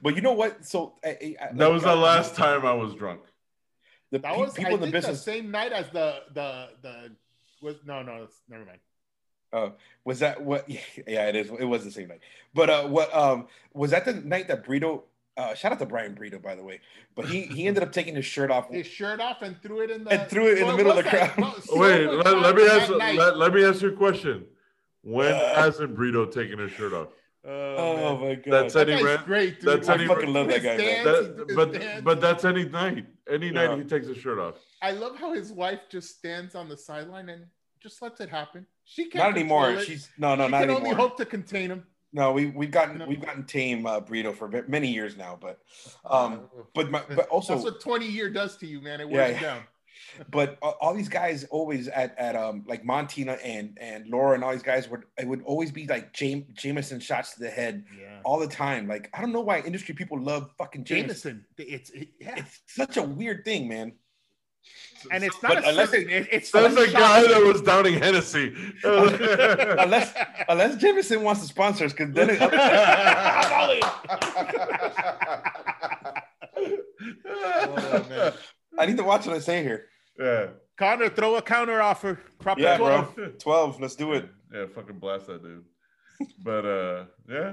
but you know what? So that was the last time I was drunk. People in the business the same night as the was no never mind. Was that what? Yeah, it is. It was the same night. But what was that the night that Brito? Shout out to Brian Brito, by the way. But he ended up taking his shirt off. His shirt off and threw it in the middle of the crowd. Let me ask you a question. When hasn't Brito taken his shirt off? Oh my god, that's that any guy's great. Dude. That's I any fucking love that guy. Man. But that's any night. Any night he takes his shirt off. I love how his wife just stands on the sideline and just lets it happen. She can't not anymore. It. She's she not anymore. Can only hope to contain him. No, we've gotten tame Burrito for many years now, but also that's what 20 years does to you, man. It wears you down. But all these guys always at like Montina and Laura and all these guys would always be like Jameson shots to the head all the time. Like, I don't know why industry people love fucking Jameson. It's such a weird thing, man. And it's not that's the guy that was downing Hennessy. unless Jameson wants to sponsor us, because then oh, man. I need to watch what I say here. Yeah. Connor, throw a counter offer. Prop 12. Bro. 12. Let's do it. Yeah, fucking blast that dude. But yeah.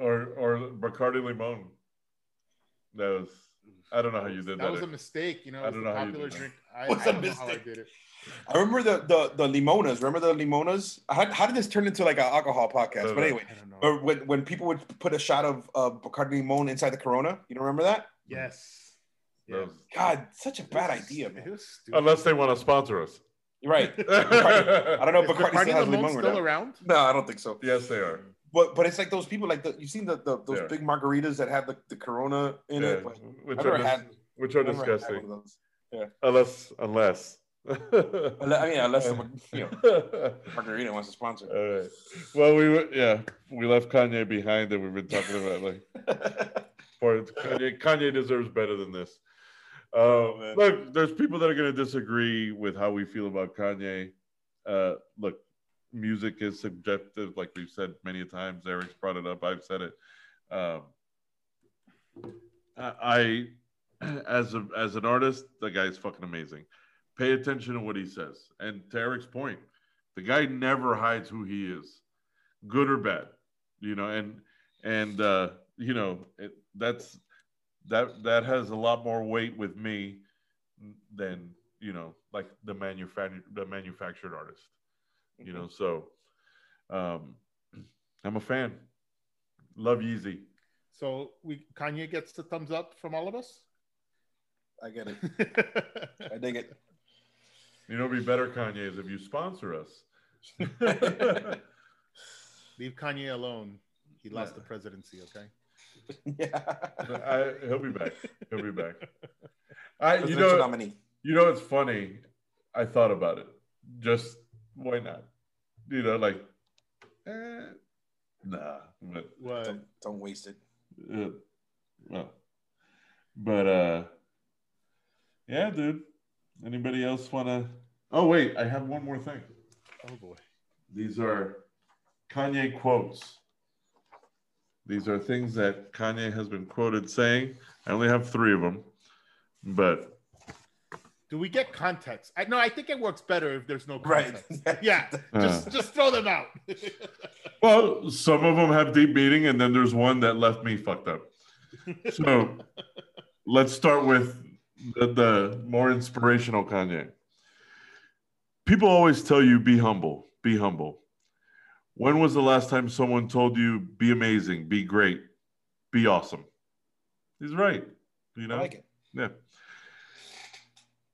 Or Bacardi Limon. That was, I don't know how you did that. That was a mistake, you know. I don't know how you did that. What's a mistake? I remember the limonas. Remember the limonas? How did this turn into like an alcohol podcast? But anyway, I don't know. Or when people would put a shot of Bacardi Limon inside the Corona, you don't remember that? Yes. Yeah. God, such a bad idea, man. Unless they want to sponsor us, right? Bacardi, I don't know. Is Bacardi still has limon still around? No, I don't think so. Yes, they are. But it's like those people, like you've seen those big margaritas that have the Corona in it, like, which are disgusting. Yeah. Unless. Unless you know, margarita wants to sponsor. All right. Well, we left Kanye behind, and we've been talking about like, Kanye deserves better than this. Look, there's people that are going to disagree with how we feel about Kanye. Look, music is subjective, like we've said many times. Eric's brought it up. I've said it. I, as an artist, the guy's fucking amazing. Pay attention to what he says. And to Eric's point, the guy never hides who he is, good or bad. You know, and you know, that has a lot more weight with me than, you know, like the manufactured artist, you know. So I'm a fan. Love Yeezy. So Kanye gets the thumbs up from all of us. I get it. I dig it. You know, it'd be better, Kanye, is if you sponsor us. Leave Kanye alone. He lost the presidency. Okay. Yeah, he'll be back. He'll be back. You know, it's funny. I thought about it. Just why not? You know, like, nah. But what? Don't waste it. Well, but yeah, dude. Anybody else wanna? Oh wait, I have one more thing. Oh boy. These are Kanye quotes. These are things that Kanye has been quoted saying. I only have 3 of them, but do we get context? I think it works better if there's no context. Right. Yeah, just throw them out. Well, some of them have deep meaning, and then there's one that left me fucked up. So let's start with the more inspirational Kanye. People always tell you, be humble, be humble. When was the last time someone told you, be amazing, be great, be awesome? He's right. You know? I like it. Yeah.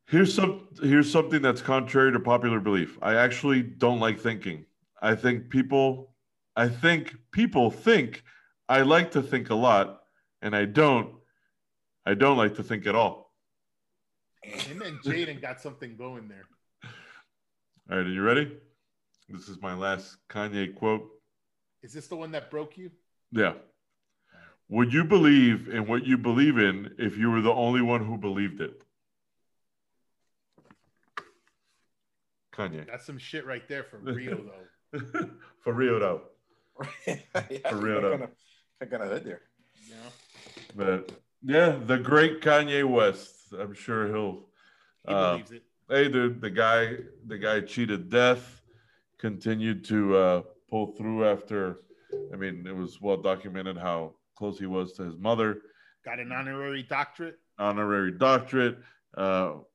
Here's something that's contrary to popular belief. I actually don't like thinking. I think people think I like to think a lot, and I don't like to think at all. And then Jaden got something going there. All right, are you ready? This is my last Kanye quote. Is this the one that broke you? Yeah. Would you believe in what you believe in if you were the only one who believed it? Kanye. That's some shit right there for real, though. For real, though. For real, though. I got a hood there. Yeah. But, yeah, the great Kanye West. I'm sure he believes it. Hey, dude, the guy cheated death. Continued to pull through after, I mean, it was well documented how close he was to his mother. Got an honorary doctorate. You know,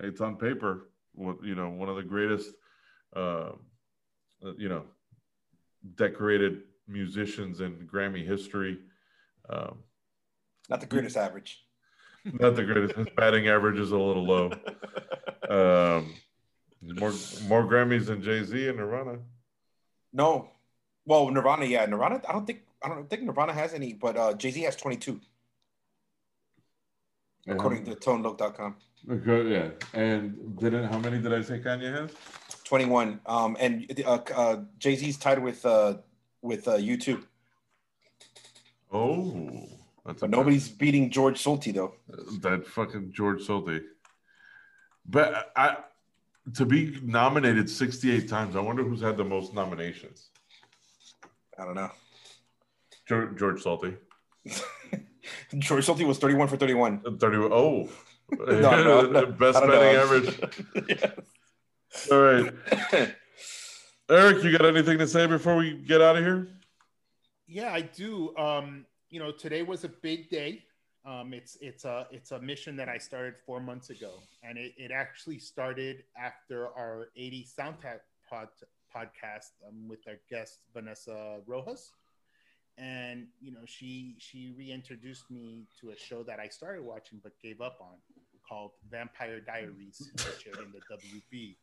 it's on paper. You know, one of the greatest, you know, decorated musicians in Grammy history. Not the greatest average. Not the greatest. His batting average is a little low. More Grammys than Jay-Z and Nirvana. No, well, Nirvana, yeah, Nirvana. I don't think Nirvana has any, but Jay-Z has 22. according to ToneLoc.com. Okay, yeah. And didn't, how many did I say Kanye has? 21. And Jay-Z's tied with U2. Oh. That's but nobody's beating Georg Solti, though. That fucking Georg Solti. But to be nominated 68 times, I wonder who's had the most nominations. I don't know. Georg Solti. Georg Solti was 31 for 31. 31. Oh. No. Best betting average. Yes. All right. Eric, you got anything to say before we get out of here? Yeah, I do. You know, today was a big day. It's a mission that I started 4 months ago, and it actually started after our 80 Soundtrack podcast with our guest Vanessa Rojas, and you know she reintroduced me to a show that I started watching but gave up on called Vampire Diaries, which are in the WB.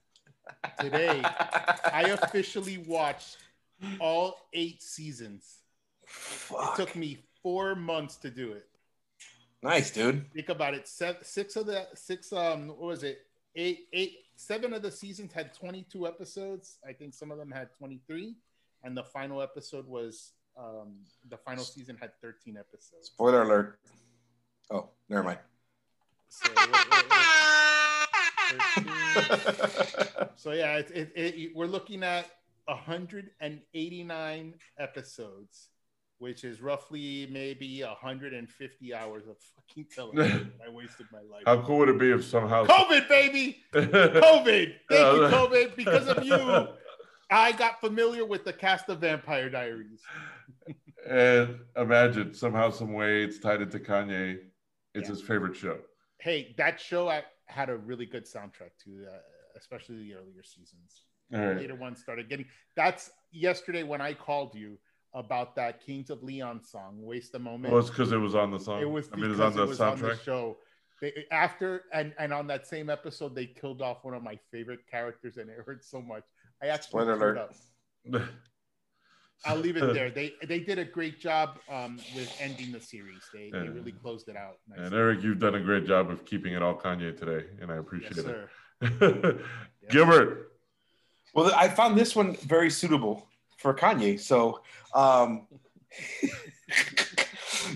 Today, I officially watched all 8 seasons. Fuck. It took me 4 months to do it. Nice, dude. Think about it. 7 of the seasons had 22 episodes. I think some of them had 23, and the final episode was the final season had 13 episodes. Spoiler alert. Oh, never mind. So, so yeah, we're looking at 189 episodes, which is roughly maybe 150 hours of fucking television. I wasted my life. How cool would it be if somehow... COVID, baby! COVID! Thank you, COVID. Because of you, I got familiar with the cast of Vampire Diaries. And imagine, somehow, some way, it's tied into Kanye. It's his favorite show. Hey, that show had a really good soundtrack, too, especially the earlier seasons. Right. Later one started getting... That's yesterday when I called you about that Kings of Leon song, Waste a Moment. Well, it's because it was on the song. It was on the show. After, and on that same episode, they killed off one of my favorite characters, and it hurt so much. I actually turned up. I'll leave it there. They did a great job with ending the series. They really closed it out nicely. And Eric, you've done a great job of keeping it all Kanye today, and I appreciate it. Yes. Gilbert. Well, I found this one very suitable for Kanye, so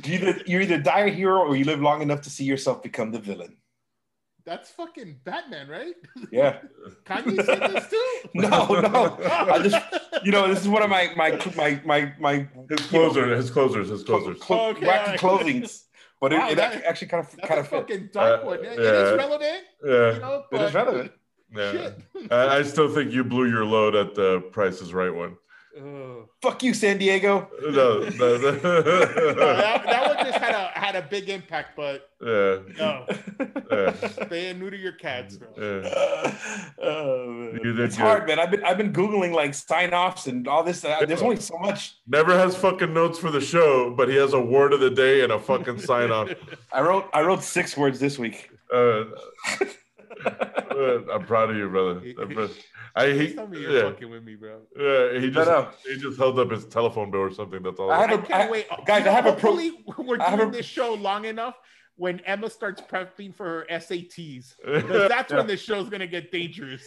you either die a hero or you live long enough to see yourself become the villain. That's fucking Batman, right? Yeah. Kanye said this too? No. I just, this is one of my his closers. Clothings. But wow, it actually kind of fucking dark one. Yeah. It is relevant. Yeah. It is relevant. Yeah. Shit. I still think you blew your load at the Price is Right one. Fuck you, San Diego. No. That one just had a big impact, but no. Staying new to your cats, bro. It's hard, man. I've been Googling like sign offs and all this. There's only so much. Never has fucking notes for the show, but he has a word of the day and a fucking sign off. I wrote 6 words this week. I'm proud of you, brother. He's fucking with me, bro. Yeah, he just held up his telephone bill or something. That's all. We're doing this show long enough when Emma starts prepping for her SATs. That's when this show's gonna get dangerous.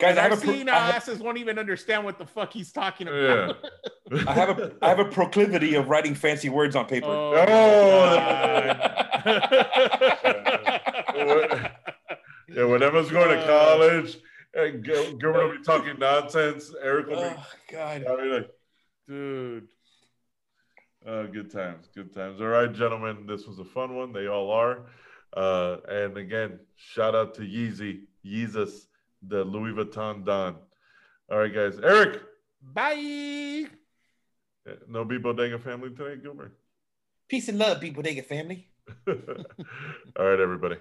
Guys, our asses won't even understand what the fuck he's talking about. Yeah. I have a proclivity of writing fancy words on paper. Yeah, when Emma's going to college, and Gilbert will be talking nonsense. Eric will be. Oh God! I'll be like, dude. Good times. All right, gentlemen, this was a fun one. They all are. And again, shout out to Yeezus, the Louis Vuitton Don. All right, guys. Eric. Bye. No B Bodega family today, Gilbert. Peace and love, B Bodega family. All right, everybody.